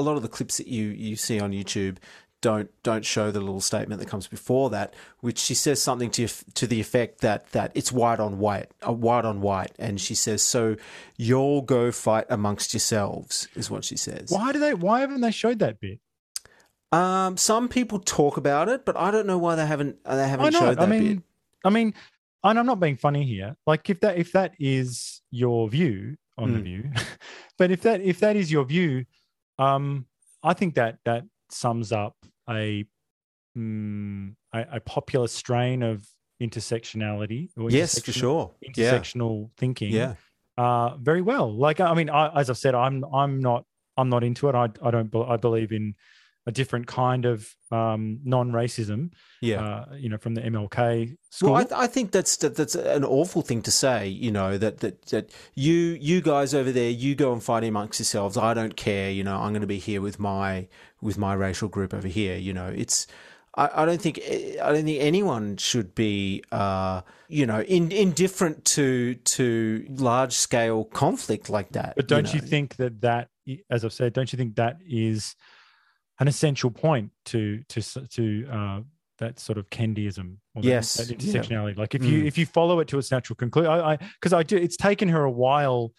a lot of the clips that you you see on YouTube don't don't show the little statement that comes before that, which she says something to to the effect that that it's white on white, uh, white on white, and she says, "So you'll go fight amongst yourselves," is what she says. Why do they? Why haven't they showed that bit? Um, some people talk about it, but I don't know why they haven't. They haven't showed that I mean, bit. I mean, and I'm not being funny here. Like if that if that is your view on mm. the view, but if that if that is your view, um, I think that that sums up. A, mm, a a popular strain of intersectionality. Or yes, intersectional, for sure. Intersectional yeah. thinking. Yeah. Uh, very well. Like I mean, I, as I've said, I'm I'm not I'm not into it. I I don't I believe in a different kind of um, non-racism. Yeah. Uh, you know, from the M L K school. Well, I, th- I think that's that, that's an awful thing to say. You know that that that you you guys over there, you go and fight amongst yourselves. I don't care. You know, I'm going to be here with my. with my racial group over here, you know, it's, I, I don't think, I don't think anyone should be, uh, you know, in, indifferent to, to large scale conflict like that. But don't you know? you think that that, as I've said, don't you think that is an essential point to, to, to, uh, that sort of Kendiism or that, yes. that intersectionality? Yeah. Like if you, mm. if you follow it to its natural conclusion, I, I, cause I do, it's taken her a while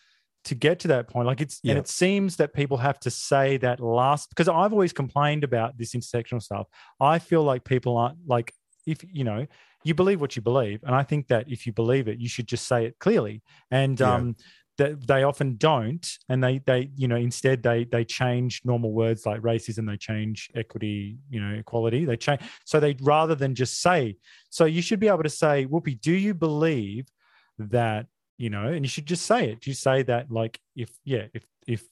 to get to that point. Like it's, yeah. and it seems that people have to say that last, because I've always complained about this intersectional stuff. I feel like people aren't like, if, you know, you believe what you believe. And I think that if you believe it, you should just say it clearly. And, yeah. um, that they often don't, and they they you know instead they they change normal words like racism, they change equity, you know equality, they change, so they rather than just say, so you should be able to say, Whoopi, do you believe that, you know and you should just say it. Do you say that, like, if yeah if if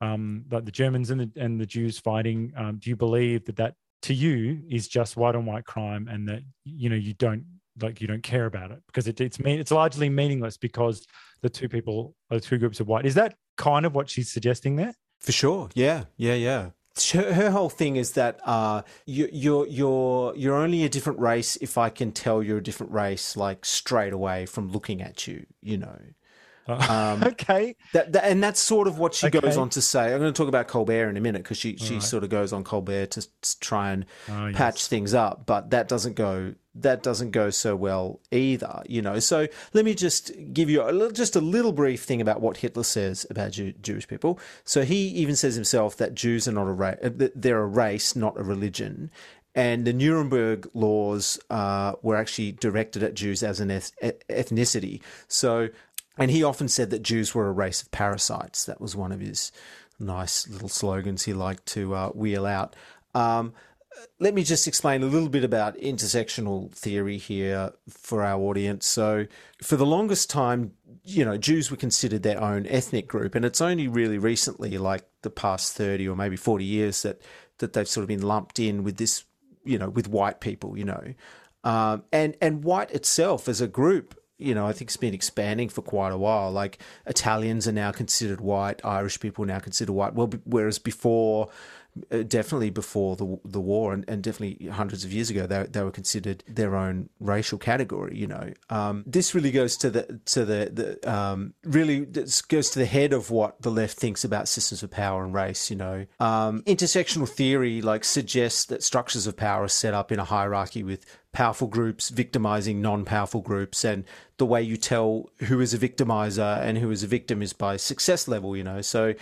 um like the Germans and the and the Jews fighting, um do you believe that that to you is just white on white crime, and that you know you don't like you don't care about it because it, it's mean it's largely meaningless because the two people the two groups are white. Is that kind of what she's suggesting there? For sure. Yeah. Yeah. Yeah. Her, her whole thing is that uh, you, you're you're you're only a different race if I can tell you're a different race, like straight away from looking at you. You know. Um, okay. That, that, and that's sort of what she okay. goes on to say. I'm going to talk about Colbert in a minute because she, she right. sort of goes on Colbert to, to try and oh, patch yes. things up, but that doesn't go that doesn't go so well either, you know. So let me just give you a, just a little brief thing about what Hitler says about Jew, Jewish people. So he even says himself that Jews are not a race; they're a race, not a religion. And the Nuremberg laws uh, were actually directed at Jews as an eth- ethnicity. So. And he often said that Jews were a race of parasites. That was one of his nice little slogans he liked to uh, wheel out. Um, let me just explain a little bit about intersectional theory here for our audience. So for the longest time, you know, Jews were considered their own ethnic group, and it's only really recently, like the past thirty or maybe forty years, that that they've sort of been lumped in with this, you know, with white people, you know. Um, and, and white itself as a group, you know, I think it's been expanding for quite a while. Like Italians are now considered white, Irish people are now considered white. Well, whereas before, uh, definitely before the the war, and, and definitely hundreds of years ago, they they were considered their own racial category. You know, um, this really goes to the to the, the um, really this goes to the head of what the left thinks about systems of power and race. You know, um, intersectional theory like suggests that structures of power are set up in a hierarchy with powerful groups victimizing non-powerful groups, and the way you tell who is a victimizer and who is a victim is by success level, you know. So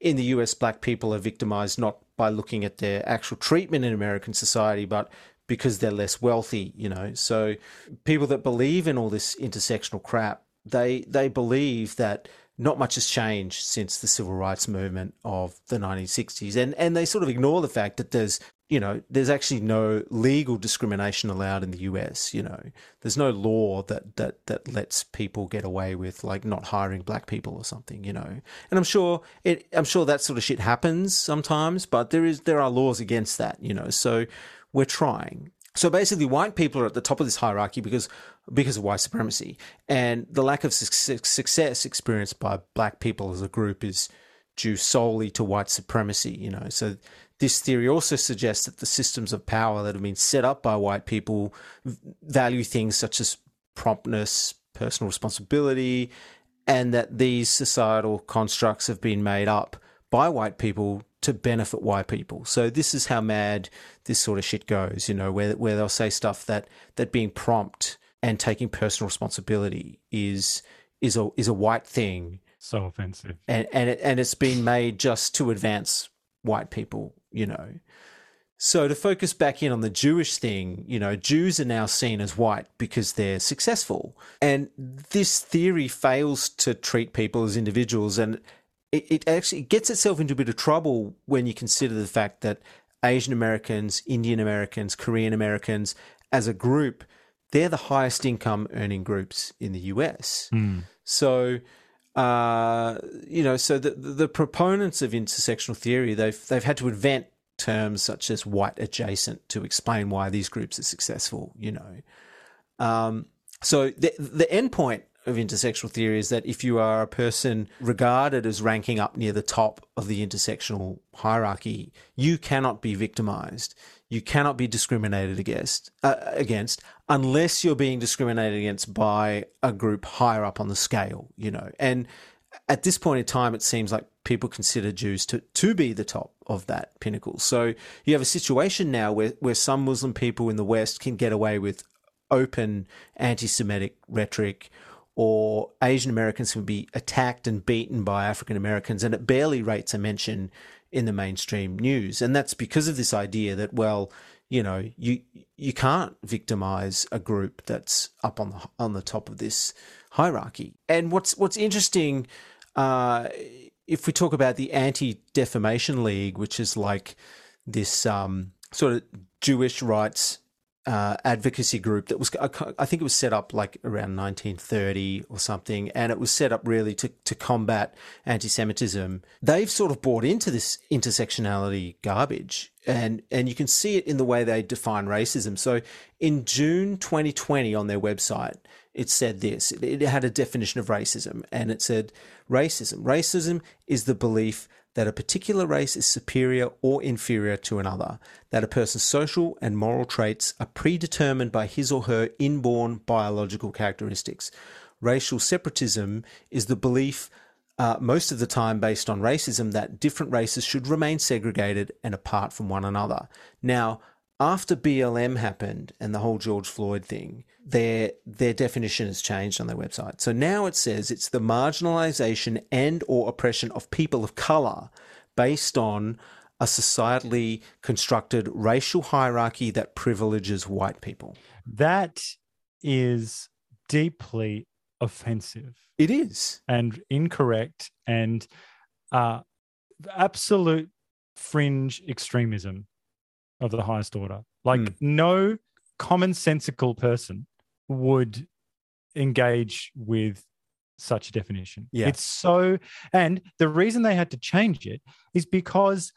in the U S, black people are victimized not by looking at their actual treatment in American society, but because they're less wealthy, you know. So people that believe in all this intersectional crap, they they believe that not much has changed since the civil rights movement of the nineteen sixties, and and they sort of ignore the fact that there's you know, there's actually no legal discrimination allowed in the U S, you know. There's no law that, that, that lets people get away with, like, not hiring black people or something, you know. And I'm sure it I'm sure that sort of shit happens sometimes, but there is there are laws against that, you know. So we're trying. So basically white people are at the top of this hierarchy because because of white supremacy. And the lack of su- success experienced by black people as a group is due solely to white supremacy, you know. So this theory also suggests that the systems of power that have been set up by white people value things such as promptness, personal responsibility, and that these societal constructs have been made up by white people to benefit white people. So this is how mad this sort of shit goes, you know, where where they'll say stuff that that being prompt and taking personal responsibility is is a is a white thing. So offensive. And and it, and it's been made just to advance white people, you know. So to focus back in on the Jewish thing, you know, Jews are now seen as white because they're successful. And this theory fails to treat people as individuals, and it, it actually gets itself into a bit of trouble when you consider the fact that Asian Americans, Indian Americans, Korean Americans, as a group, they're the highest income earning groups in the U S. Mm. So Uh, you know, so the the proponents of intersectional theory, they've they've had to invent terms such as white adjacent to explain why these groups are successful, you know. Um, so the the end point of intersectional theory is that if you are a person regarded as ranking up near the top of the intersectional hierarchy, you cannot be victimized. You cannot be discriminated against, uh, against unless you're being discriminated against by a group higher up on the scale, you know. And at this point in time, it seems like people consider Jews to, to be the top of that pinnacle. So you have a situation now where, where some Muslim people in the West can get away with open anti-Semitic rhetoric or Asian Americans who would be attacked and beaten by African Americans, and it barely rates a mention in the mainstream news. And that's because of this idea that, well, you know, you you can't victimize a group that's up on the on the top of this hierarchy. And what's what's interesting, uh, if we talk about the Anti-Defamation League, which is like this um, sort of Jewish rights uh, advocacy group that was, I think it was set up like around nineteen thirty or something, and it was set up really to to combat anti-Semitism. They've sort of bought into this intersectionality garbage. And and you can see it in the way they define racism. So in June twenty twenty on their website, it said this. It had a definition of racism, and it said, racism. Racism is the belief that a particular race is superior or inferior to another, that a person's social and moral traits are predetermined by his or her inborn biological characteristics. Racial separatism is the belief, Uh, most of the time based on racism, that different races should remain segregated and apart from one another. Now, after B L M happened and the whole George Floyd thing, their their definition has changed on their website. So now it says it's the marginalization and or oppression of people of color based on a societally constructed racial hierarchy that privileges white people. That is deeply offensive. It is. And incorrect, and uh, absolute fringe extremism of the highest order. Like mm. no commonsensical person would engage with such a definition. Yeah. It's so, and the reason they had to change it is because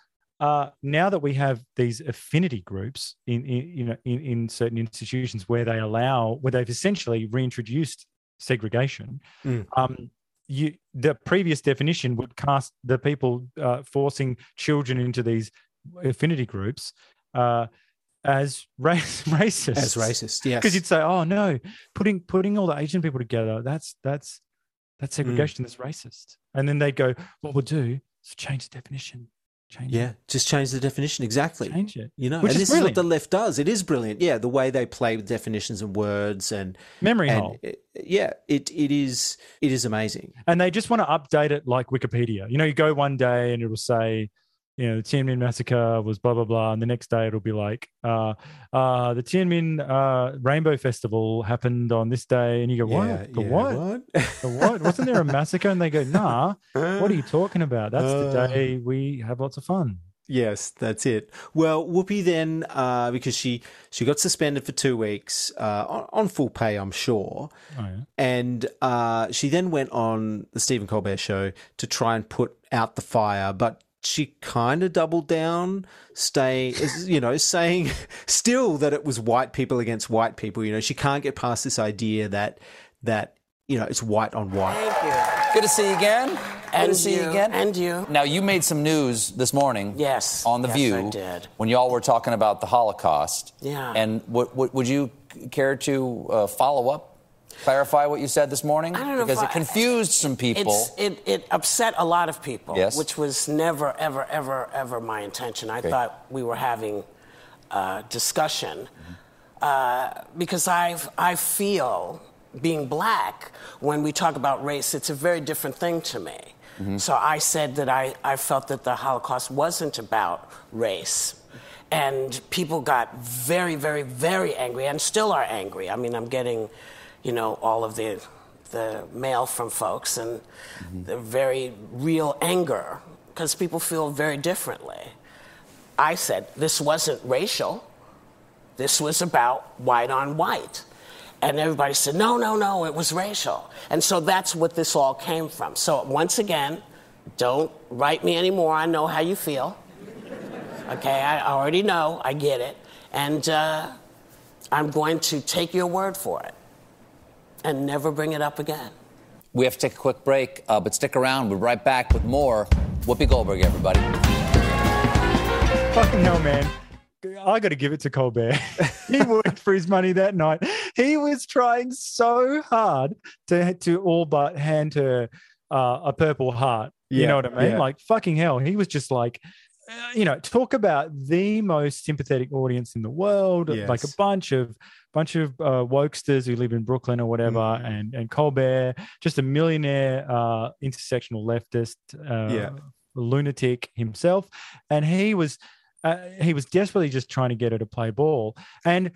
Uh, now that we have these affinity groups in, in you know in, in certain institutions where they allow, where they've essentially reintroduced segregation, mm. um, you, the previous definition would cast the people uh, forcing children into these affinity groups uh, as race, racist. As racist, yes. Because you'd say, "Oh no, putting putting all the Asian people together, that's that's that's segregation. Mm. That's racist." And then they'd go, "What we'll do is change the definition." Change yeah, it. Just change the definition, exactly. Change it. You know, Which and is this brilliant. Is what the left does. It is brilliant. Yeah, the way they play with definitions and words and memory and, hole. It, yeah, it it is it is amazing. And they just want to update it like Wikipedia. You know, you go one day and it will say, you know, the Tiananmen massacre was blah blah blah, and the next day it'll be like, uh, uh, the Tiananmen uh, Rainbow Festival happened on this day, and you go, what? Yeah, the yeah, what? What? the what? Wasn't there a massacre? And they go, nah. What are you talking about? That's uh, the day we have lots of fun. Yes, that's it. Well, Whoopi then, uh, because she, she got suspended for two weeks uh, on, on full pay, I'm sure. Oh, yeah. And uh, she then went on the Stephen Colbert show to try and put out the fire, but she kind of doubled down, stay, you know, saying still that it was white people against white people. You know, she can't get past this idea that, that you know, it's white on white. Thank you. Good to see you again. And Good to see you. you again. And you. Now, you made some news this morning. Yes. On The yes, View. I did. When y'all were talking about the Holocaust. Yeah. And what, what, would you care to uh, follow up? Clarify what you said this morning? I don't know. Because it confused some people. It, it upset a lot of people, yes. Which was never, ever, ever, ever my intention. I Great. Thought we were having a discussion mm-hmm. uh, because I've, I feel, being black, when we talk about race, it's a very different thing to me. Mm-hmm. So I said that I, I felt that the Holocaust wasn't about race. And people got very, very, very angry and still are angry. I mean, I'm getting... you know, all of the the mail from folks and mm-hmm. the very real anger because people feel very differently. I said, this wasn't racial. This was about white on white. And everybody said, no, no, no, it was racial. And so that's what this all came from. So once again, don't write me anymore. I know how you feel. Okay, I already know. I get it. And uh, I'm going to take your word for it. And never bring it up again. We have to take a quick break, uh, but stick around. We'll be right back with more Whoopi Goldberg, everybody. Fucking hell, man. I got to give it to Colbert. He worked for his money that night. He was trying so hard to, to all but hand her uh, a Purple Heart. Yeah, you know what I mean? Yeah. Like, fucking hell. He was just like, uh, you know, talk about the most sympathetic audience in the world, yes. like a bunch of bunch of uh, wokesters who live in Brooklyn or whatever, mm. and and Colbert, just a millionaire uh, intersectional leftist uh, yeah. lunatic himself, and he was uh, he was desperately just trying to get her to play ball. And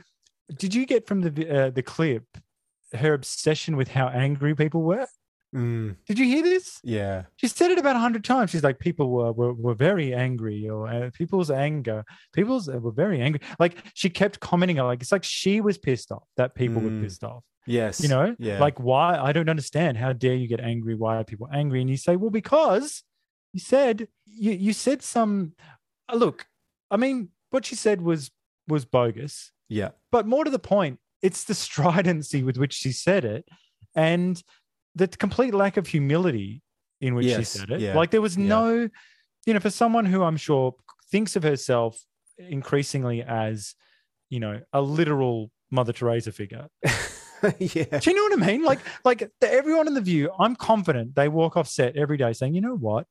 did you get from the uh, the clip her obsession with how angry people were? Mm. Did you hear this? Yeah. She said it about a hundred times. She's like, people were were, were very angry, or uh, people's anger. People's uh, were very angry. Like, she kept commenting, like, it's like she was pissed off that people mm. were pissed off. Yes. You know? Yeah. Like, why? I don't understand. How dare you get angry? Why are people angry? And you say, well, because you said, you, you said some, uh, look, I mean, what she said was was bogus. Yeah. But more to the point, it's the stridency with which she said it. And the complete lack of humility in which yes, she said it. Yeah, like there was no, yeah. you know, for someone who I'm sure thinks of herself increasingly as, you know, a literal Mother Teresa figure. yeah. Do you know what I mean? Like, like the, everyone in the View, I'm confident they walk off set every day saying, you know what?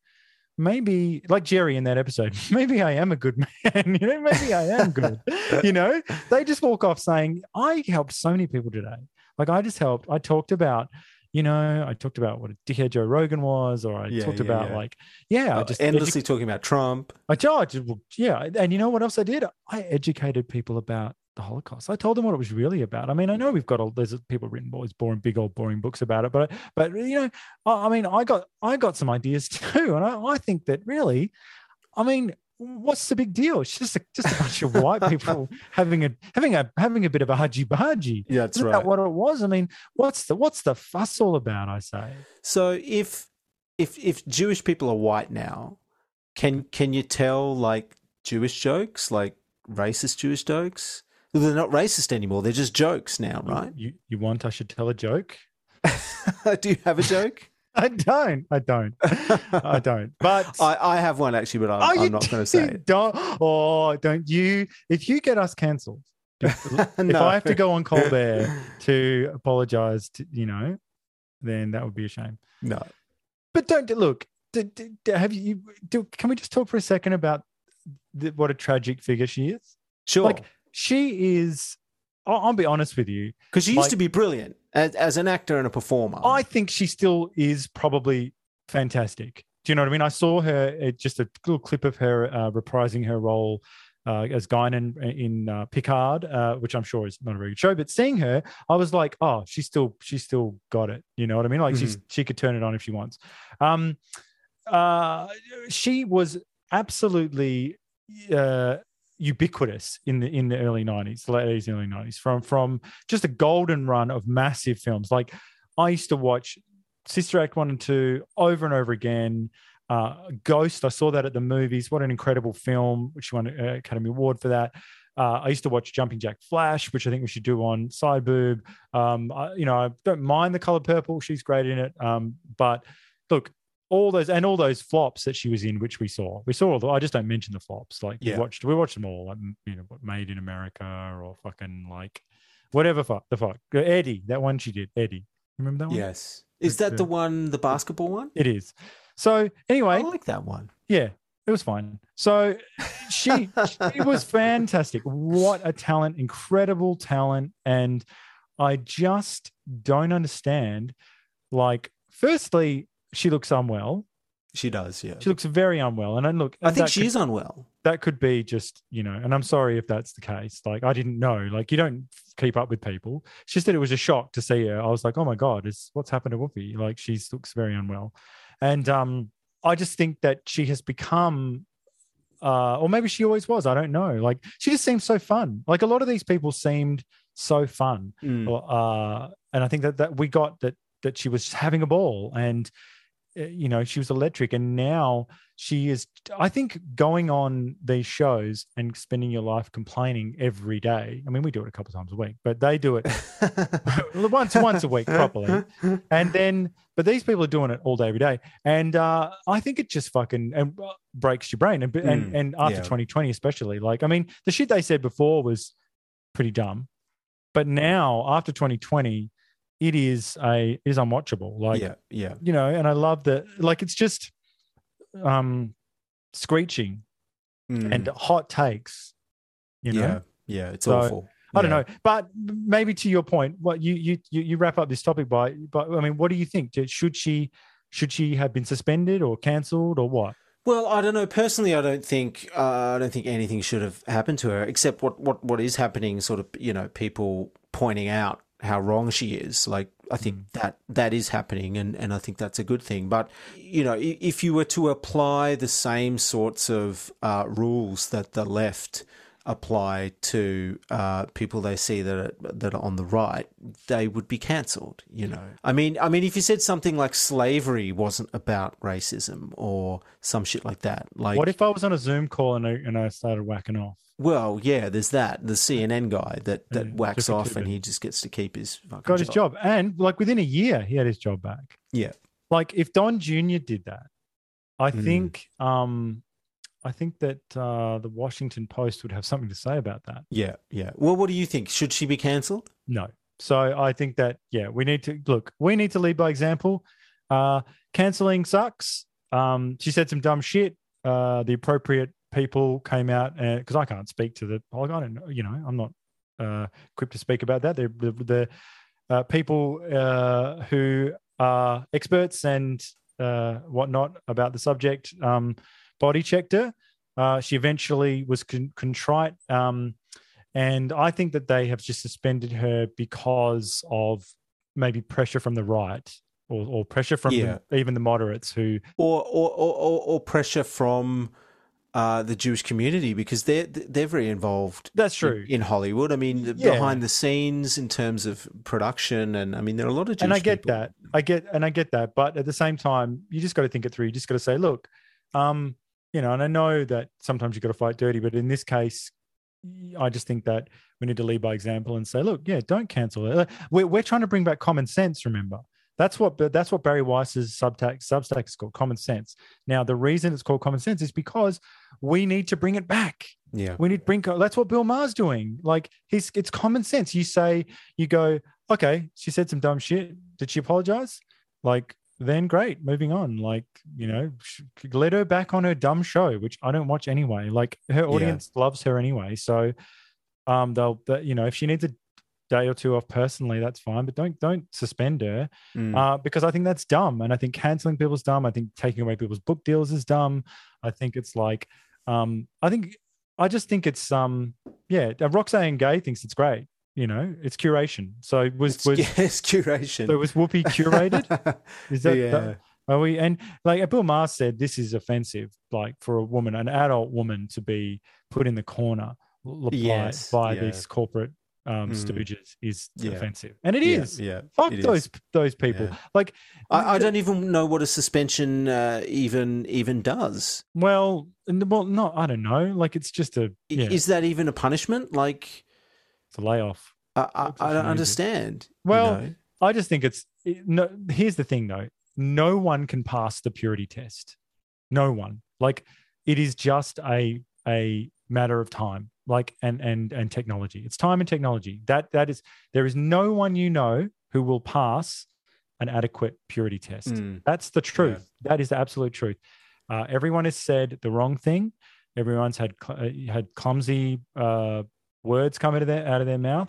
Maybe, like Jerry in that episode, maybe I am a good man. You know, maybe I am good. You know, they just walk off saying, I helped so many people today. Like I just helped. I talked about, you know, I talked about what a dickhead Joe Rogan was, or I yeah, talked yeah, about yeah. like, yeah. I just endlessly edu- talking about Trump. I charged, yeah. And you know what else I did? I educated people about the Holocaust. I told them what it was really about. I mean, I know we've got all, there's people written always boring, big old boring books about it, but, but you know, I, I mean, I got, I got some ideas too. And I, I think that really, I mean, what's the big deal? It's just a, just a bunch of white people having a having a having a bit of a hudgy budgy. Yeah, that's Isn't right. That what it was? I mean, what's the what's the fuss all about? I say. So if if if Jewish people are white now, can can you tell like Jewish jokes, like racist Jewish jokes? Well, they're not racist anymore. They're just jokes now, right? You you want I should tell a joke? Do you have a joke? I don't. I don't. I don't. But I, I have one actually, but I, oh, I'm not going to say it. Don't, oh, don't you? If you get us cancelled, if, no. if I have to go on Colbert to apologise, you know, then that would be a shame. No. But don't look. Do, do, have you? Do, can we just talk for a second about the, what a tragic figure she is? Sure. Like she is. I'll, I'll be honest with you, because she used like, to be brilliant. As, as an actor and a performer. I think she still is probably fantastic. Do you know what I mean? I saw her, uh, just a little clip of her uh, reprising her role uh, as Guinan in uh, Picard, uh, which I'm sure is not a very good show, but seeing her, I was like, oh, she's still, she's still got it. You know what I mean? Like mm-hmm. she's, she could turn it on if she wants. Um, uh, she was absolutely... Uh, ubiquitous in the in the early nineties, late eighties, early nineties, from from just a golden run of massive films. Like I used to watch Sister Act one and two over and over again. Uh, Ghost, I saw that at the movies. What an incredible film, which won an Academy Award for that. Uh, I used to watch Jumping Jack Flash, which I think we should do on Side Boob. Um, I, you know, I don't mind The Color Purple. She's great in it. Um, but look, all those and all those flops that she was in, which we saw, we saw all the. I just don't mention the flops. Like yeah. we watched, we watched them all. Like, you know, Made in America or fucking like whatever fuck the fuck Eddie. That one she did, Eddie. Remember that one? Yes. Is that the, the one, the basketball one? It is. So anyway, I like that one. Yeah, it was fine. So she she was fantastic. What a talent, incredible talent, and I just don't understand. Like, firstly. She looks unwell. She does, yeah. She looks very unwell. And, and look, I think she's unwell. That could be just, you know, and I'm sorry if that's the case. Like, I didn't know. Like, you don't keep up with people. She said it was a shock to see her. I was like, oh my God, is what's happened to Whoopi? Like, she looks very unwell. And um, I just think that she has become, uh, or maybe she always was. I don't know. Like, she just seems so fun. Like, a lot of these people seemed so fun. Mm. Uh, and I think that, that we got that that she was having a ball and, you know, she was electric, and now she is, I think, going on these shows and spending your life complaining every day. I mean, we do it a couple of times a week, but they do it once once a week properly. And then, but these people are doing it all day, every day. And uh, I think it just fucking and breaks your brain. And, mm, and, and after yeah. twenty twenty especially, like, I mean, the shit they said before was pretty dumb. But now, after twenty twenty, it is a is unwatchable. Like, yeah, yeah, you know, and I love that. Like, it's just um, screeching mm. and hot takes, you know? Yeah, yeah, it's so awful. I don't yeah. know, but maybe to your point, what you you you wrap up this topic by, but I mean, what do you think? Should she should she have been suspended or cancelled or what? Well, I don't know. Personally, I don't think uh, I don't think anything should have happened to her, except what what what is happening. Sort of, you know, people pointing out how wrong she is. Like, I think mm. that that is happening, and and I think that's a good thing. But you know, if you were to apply the same sorts of uh, rules that the left apply to uh, people they see that are, that are on the right, they would be cancelled. You know, I mean, I mean, if you said something like slavery wasn't about racism or some shit like that, like what if I was on a Zoom call and I, and I started whacking off? Well, yeah, there's that the C N N guy that that yeah, whacks off and he just gets to keep his fucking got his job. job, and like within a year he had his job back. Yeah, like if Don Junior did that, I mm. think. Um, I think that uh, the Washington Post would have something to say about that. Yeah, yeah. Well, what do you think? Should she be cancelled? No. So I think that, yeah, we need to, look, we need to lead by example. Uh, cancelling sucks. Um, she said some dumb shit. Uh, the appropriate people came out, because I can't speak to the, I don't know, you know, I'm not uh, equipped to speak about that. They're, the the uh, people uh, who are experts and uh, whatnot about the subject, um, body checked her. Uh, she eventually was con- contrite. Um, and I think that they have just suspended her because of maybe pressure from the right or, or pressure from yeah. the, even the moderates who... Or or, or, or pressure from uh, the Jewish community because they're, they're very involved. That's true. In, in Hollywood. I mean, yeah. behind the scenes in terms of production and, I mean, there are a lot of Jewish people. And I get people. that. I get, and I get that. But at the same time, you just got to think it through. You just got to say, look... Um, You know, and I know that sometimes you've got to fight dirty, but in this case, I just think that we need to lead by example and say, look, yeah, don't cancel it. We're, we're trying to bring back common sense, remember. That's what that's what Barry Weiss's Substack, Substack is called, common sense. Now, the reason it's called common sense is because we need to bring it back. Yeah. We need to bring – that's what Bill Maher's doing. Like, he's, it's common sense. You say – you go, okay, she said some dumb shit. Did she apologize? Like – then great, moving on. Like, you know, let her back on her dumb show, which I don't watch anyway. Like, her audience yeah. loves her anyway. So, um, they'll, they, you know, if she needs a day or two off personally, that's fine. But don't don't suspend her mm. uh, because I think that's dumb. And I think canceling people's dumb. I think taking away people's book deals is dumb. I think it's like, um, I think, I just think it's, um, yeah, Roxane Gay thinks it's great. You know, it's curation. So was it's, was yeah, it's curation. So was Whoopi curated? Is that, yeah. that are we? And like Bill Maher said, this is offensive. Like for a woman, an adult woman, to be put in the corner yes. by yeah. these corporate um, mm. stooges is yeah. offensive, and it yeah. is. Yeah, fuck it those is. those people. Yeah. Like I, I don't even know what a suspension uh, even even does. Well, well, no, I don't know. Like it's just a. Yeah. Is that even a punishment? Like. To lay off. I, I, I don't understand. Well, you know. I just think it's no. Here's the thing, though: no one can pass the purity test. No one. Like it is just a a matter of time. Like and and and technology. It's time and technology. That that is. There is no one you know who will pass an adequate purity test. Mm. That's the truth. Yeah. That is the absolute truth. Uh, everyone has said the wrong thing. Everyone's had had clumsy. Uh, Words come out of their out of their mouth,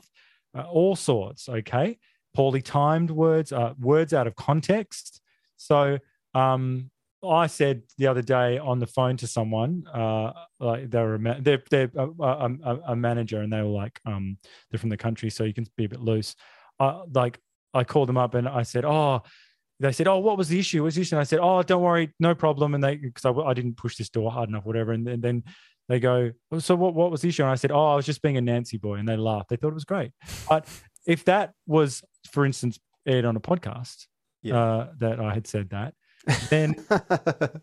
uh, all sorts. Okay, poorly timed words, uh, words out of context. So um, I said the other day on the phone to someone, uh, like they were a, they're they're a, a, a manager, and they were like, um, they're from the country, so you can be a bit loose. Uh, like I called them up and I said, oh, they said, oh, what was the issue? What was the issue? And I said, oh, don't worry, no problem. And they because I, I didn't push this door hard enough, whatever. And, and then. They go, oh, so what, what was the issue? And I said, oh, I was just being a Nancy boy. And they laughed. They thought it was great. But if that was, for instance, aired on a podcast yeah. uh, that I had said that, then,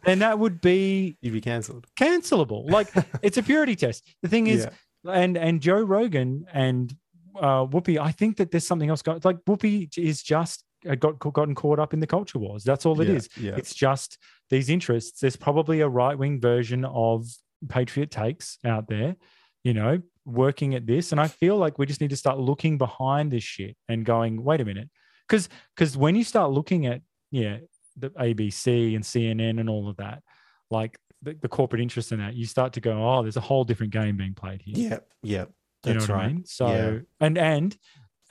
then that would be... You'd be cancelled. Cancelable. Like, it's a purity test. The thing is, yeah. and and Joe Rogan and uh, Whoopi, I think that there's something else going. Like, Whoopi is just... got gotten caught up in the culture wars. That's all it yeah, is. Yeah. It's just these interests. There's probably a right-wing version of... Patriot Takes out there, you know, working at this. And I feel like we just need to start looking behind this shit and going, wait a minute. Because because when you start looking at, yeah, the A B C and C N N and all of that, like the, the corporate interest in that, you start to go, oh, there's a whole different game being played here. Yeah, yeah, that's you know what right. I mean? So yeah. and and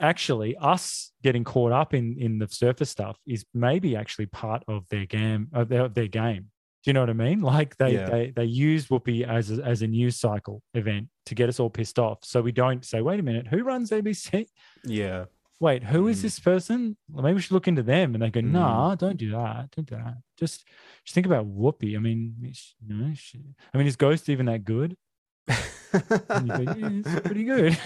actually, us getting caught up in in the surface stuff is maybe actually part of their game. Of their, their game. Do you know what I mean? Like they yeah. they they use Whoopi as a, as a news cycle event to get us all pissed off, so we don't say, wait a minute, who runs A B C? Yeah. Wait, who is mm. this person? Well, maybe we should look into them. And they go, mm. nah, don't do that. Don't do that. Just, just think about Whoopi. I mean, you know, she, I mean, is Ghost even that good? And you go, yeah, it's pretty good.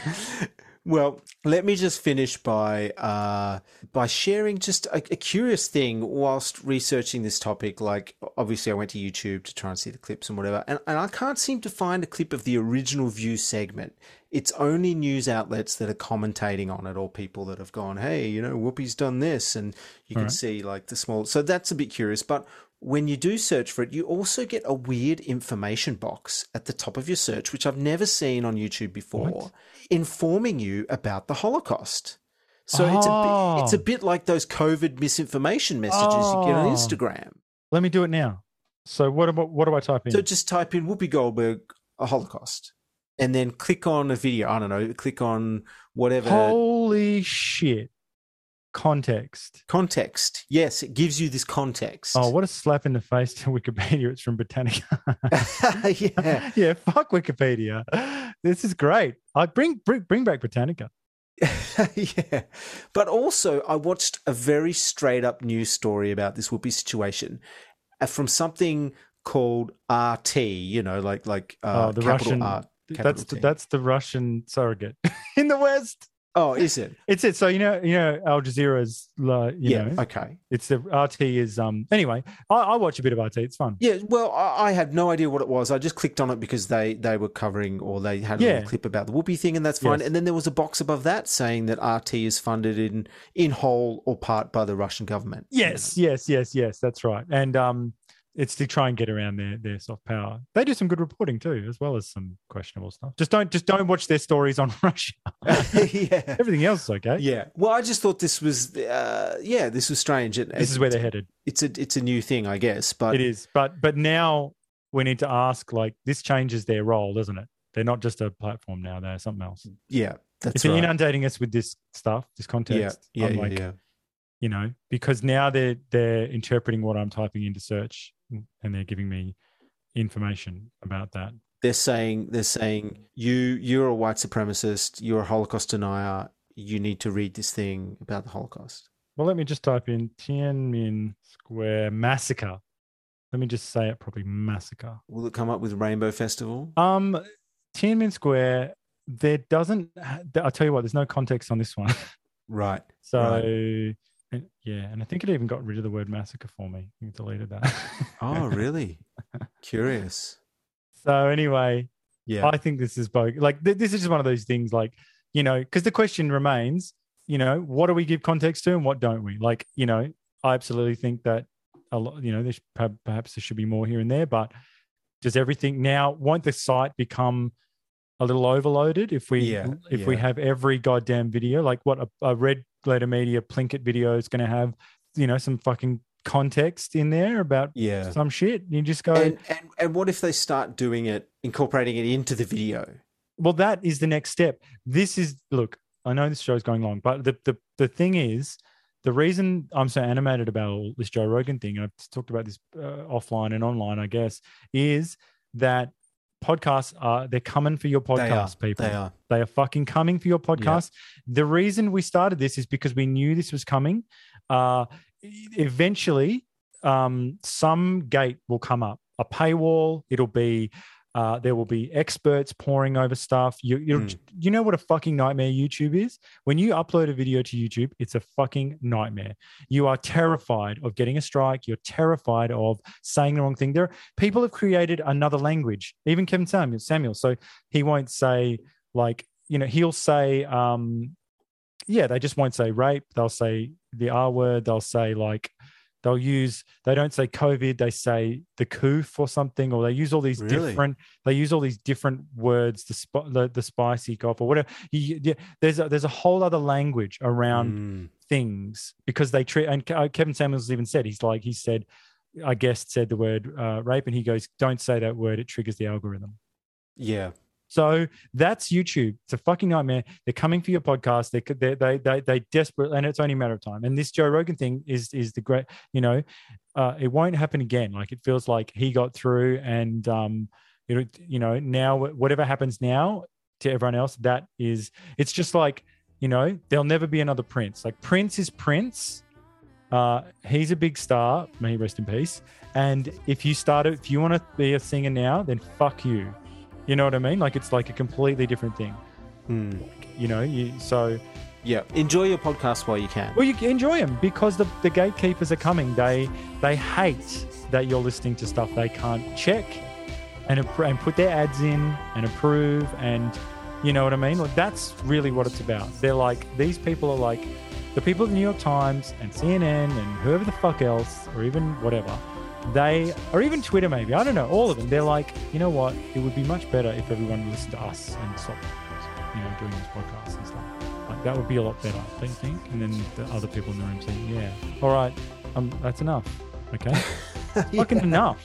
Well, let me just finish by uh, by sharing just a, a curious thing whilst researching this topic. Like, obviously, I went to YouTube to try and see the clips and whatever, and, and I can't seem to find a clip of the original View segment. It's only news outlets that are commentating on it, or people that have gone, hey, you know, Whoopi's done this. And you All can right. see like the small. So that's a bit curious. But when you do search for it, you also get a weird information box at the top of your search, which I've never seen on YouTube before, what? informing you about the Holocaust. So oh. it's, a bit, it's a bit like those COVID misinformation messages oh. you get on Instagram. Let me do it now. So what about, what do I type in? So just type in Whoopi Goldberg, a Holocaust. And then click on a video. I don't know. Click on whatever. Holy shit. Context. Context. Yes, it gives you this context. Oh, what a slap in the face to Wikipedia. It's from Britannica. yeah. Yeah, fuck Wikipedia. This is great. I bring, bring, bring back Britannica. yeah. But also, I watched a very straight-up news story about this Whoopi situation from something called R T, you know, like, like uh, oh, the capital Russian- R. That's the, that's the Russian surrogate in the West. Oh, is it? It's it. So you know, you know, Al Jazeera's. Uh, you yeah. Know, okay. It's the R T is. Um. Anyway, I, I watch a bit of R T. It's fun. Yeah. Well, I, I had no idea what it was. I just clicked on it because they they were covering or they had a yeah. little clip about the Whoopi thing, and that's fine. Yes. And then there was a box above that saying that R T is funded in in whole or part by the Russian government. Yes. You know? Yes. Yes. Yes. That's right. And um. It's to try and get around their, their soft power. They do some good reporting too, as well as some questionable stuff. Just don't just don't watch their stories on Russia. yeah, everything else is okay. Yeah. Well, I just thought this was, uh, yeah, this was strange. It, this it, is where they're headed. It's a it's a new thing, I guess. But it is. But but now we need to ask. Like, this changes their role, doesn't it? They're not just a platform now. They're something else. Yeah, that's if they're right. inundating us with this stuff, this context. Yeah, yeah, I'm like, yeah, yeah. You know, because now they're they're interpreting what I'm typing into search. And they're giving me information about that. They're saying they're saying you you're a white supremacist, you're a Holocaust denier. You need to read this thing about the Holocaust. Well, let me just type in Tiananmen Square massacre. Let me just say it properly, massacre. Will it come up with Rainbow Festival? Um, Tiananmen Square. There doesn't. I'll tell you what. There's no context on this one. Right. So. Right. And, yeah, and I think it even got rid of the word massacre for me. You deleted that. Oh, really? Curious. So anyway, yeah, I think this is bogus. Like th- this is just one of those things. Like, you know, because the question remains, you know, what do we give context to and what don't we? Like, you know, I absolutely think that a lot. You know, there's, perhaps there should be more here and there, but does everything now? Won't the site become a little overloaded if we yeah, if yeah. we have every goddamn video? Like what a, a red. Later media Plinkett video is going to have, you know, some fucking context in there about yeah. some shit. You just go and, and and what if they start doing it, incorporating it into the video? Well, that is the next step. This is look. I know this show's going long, but the the the thing is, the reason I'm so animated about all this Joe Rogan thing, and I've talked about this uh, offline and online, I guess, is that podcasts are they're coming for your podcast, they people. They are. They are fucking coming for your podcast. Yeah. The reason we started this is because we knew this was coming. Uh, eventually, um, some gate will come up, a paywall. It'll be uh, there will be experts poring over stuff. You mm. you know what a fucking nightmare YouTube is? When you upload a video to YouTube, it's a fucking nightmare. You are terrified of getting a strike. You're terrified of saying the wrong thing. There, people have created another language. Even Kevin Samuel, Samuel, so he won't say. Like, you know, he'll say, um, yeah, they just won't say rape. They'll say the R word. They'll say like, they'll use, they don't say COVID. They say the coof or something, or they use all these really? different, they use all these different words, the sp- the, the spicy cough or whatever. You, you, there's, a, there's a whole other language around mm. things because they treat, and Kevin Samuels even said, he's like, he said, I guess, said the word uh, rape, and he goes, don't say that word, it triggers the algorithm. Yeah. So that's YouTube. It's a fucking nightmare. They're coming for your podcast. They they they they, they desperately, and it's only a matter of time. And this Joe Rogan thing is is the great, you know, uh, it won't happen again. Like, it feels like he got through, and um, it, you know, now whatever happens now to everyone else, that is, it's just like, you know, there'll never be another Prince. Like, Prince is Prince. Uh, he's a big star. May he rest in peace. And if you start, if you want to be a singer now, then fuck you. You know what I mean? Like, it's like a completely different thing. Mm. You know, you, so... Yeah, enjoy your podcast while you can. Well, you enjoy them, because the, the gatekeepers are coming. They they hate that you're listening to stuff they can't check and, and put their ads in and approve, and, you know what I mean? Like, that's really what it's about. They're like, these people are like, the people at the New York Times and C N N and whoever the fuck else, or even whatever... They, or even Twitter maybe, I don't know, all of them, they're like, you know what, it would be much better if everyone listened to us and stopped, you know, doing this podcast and stuff. Like, that would be a lot better, don't you think? And then the other people in the room saying, yeah, all right, um, that's enough, okay? yeah. Fucking enough.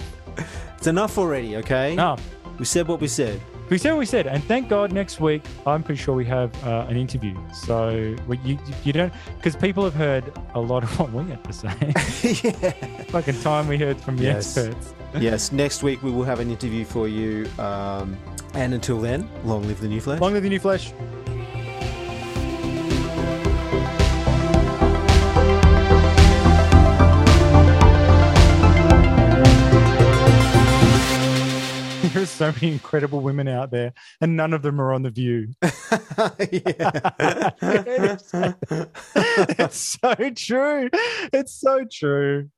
It's enough already, okay? Enough. We said what we said. We said what we said, and thank God next week, I'm pretty sure we have uh, an interview. So well, you you don't, because people have heard a lot of what we have to say. yeah. Fucking time we heard from the yes. experts. yes, next week we will have an interview for you. Um, and until then, long live the new flesh. Long live the new flesh. There's so many incredible women out there, and none of them are on The View. it's, it's so true. It's so true.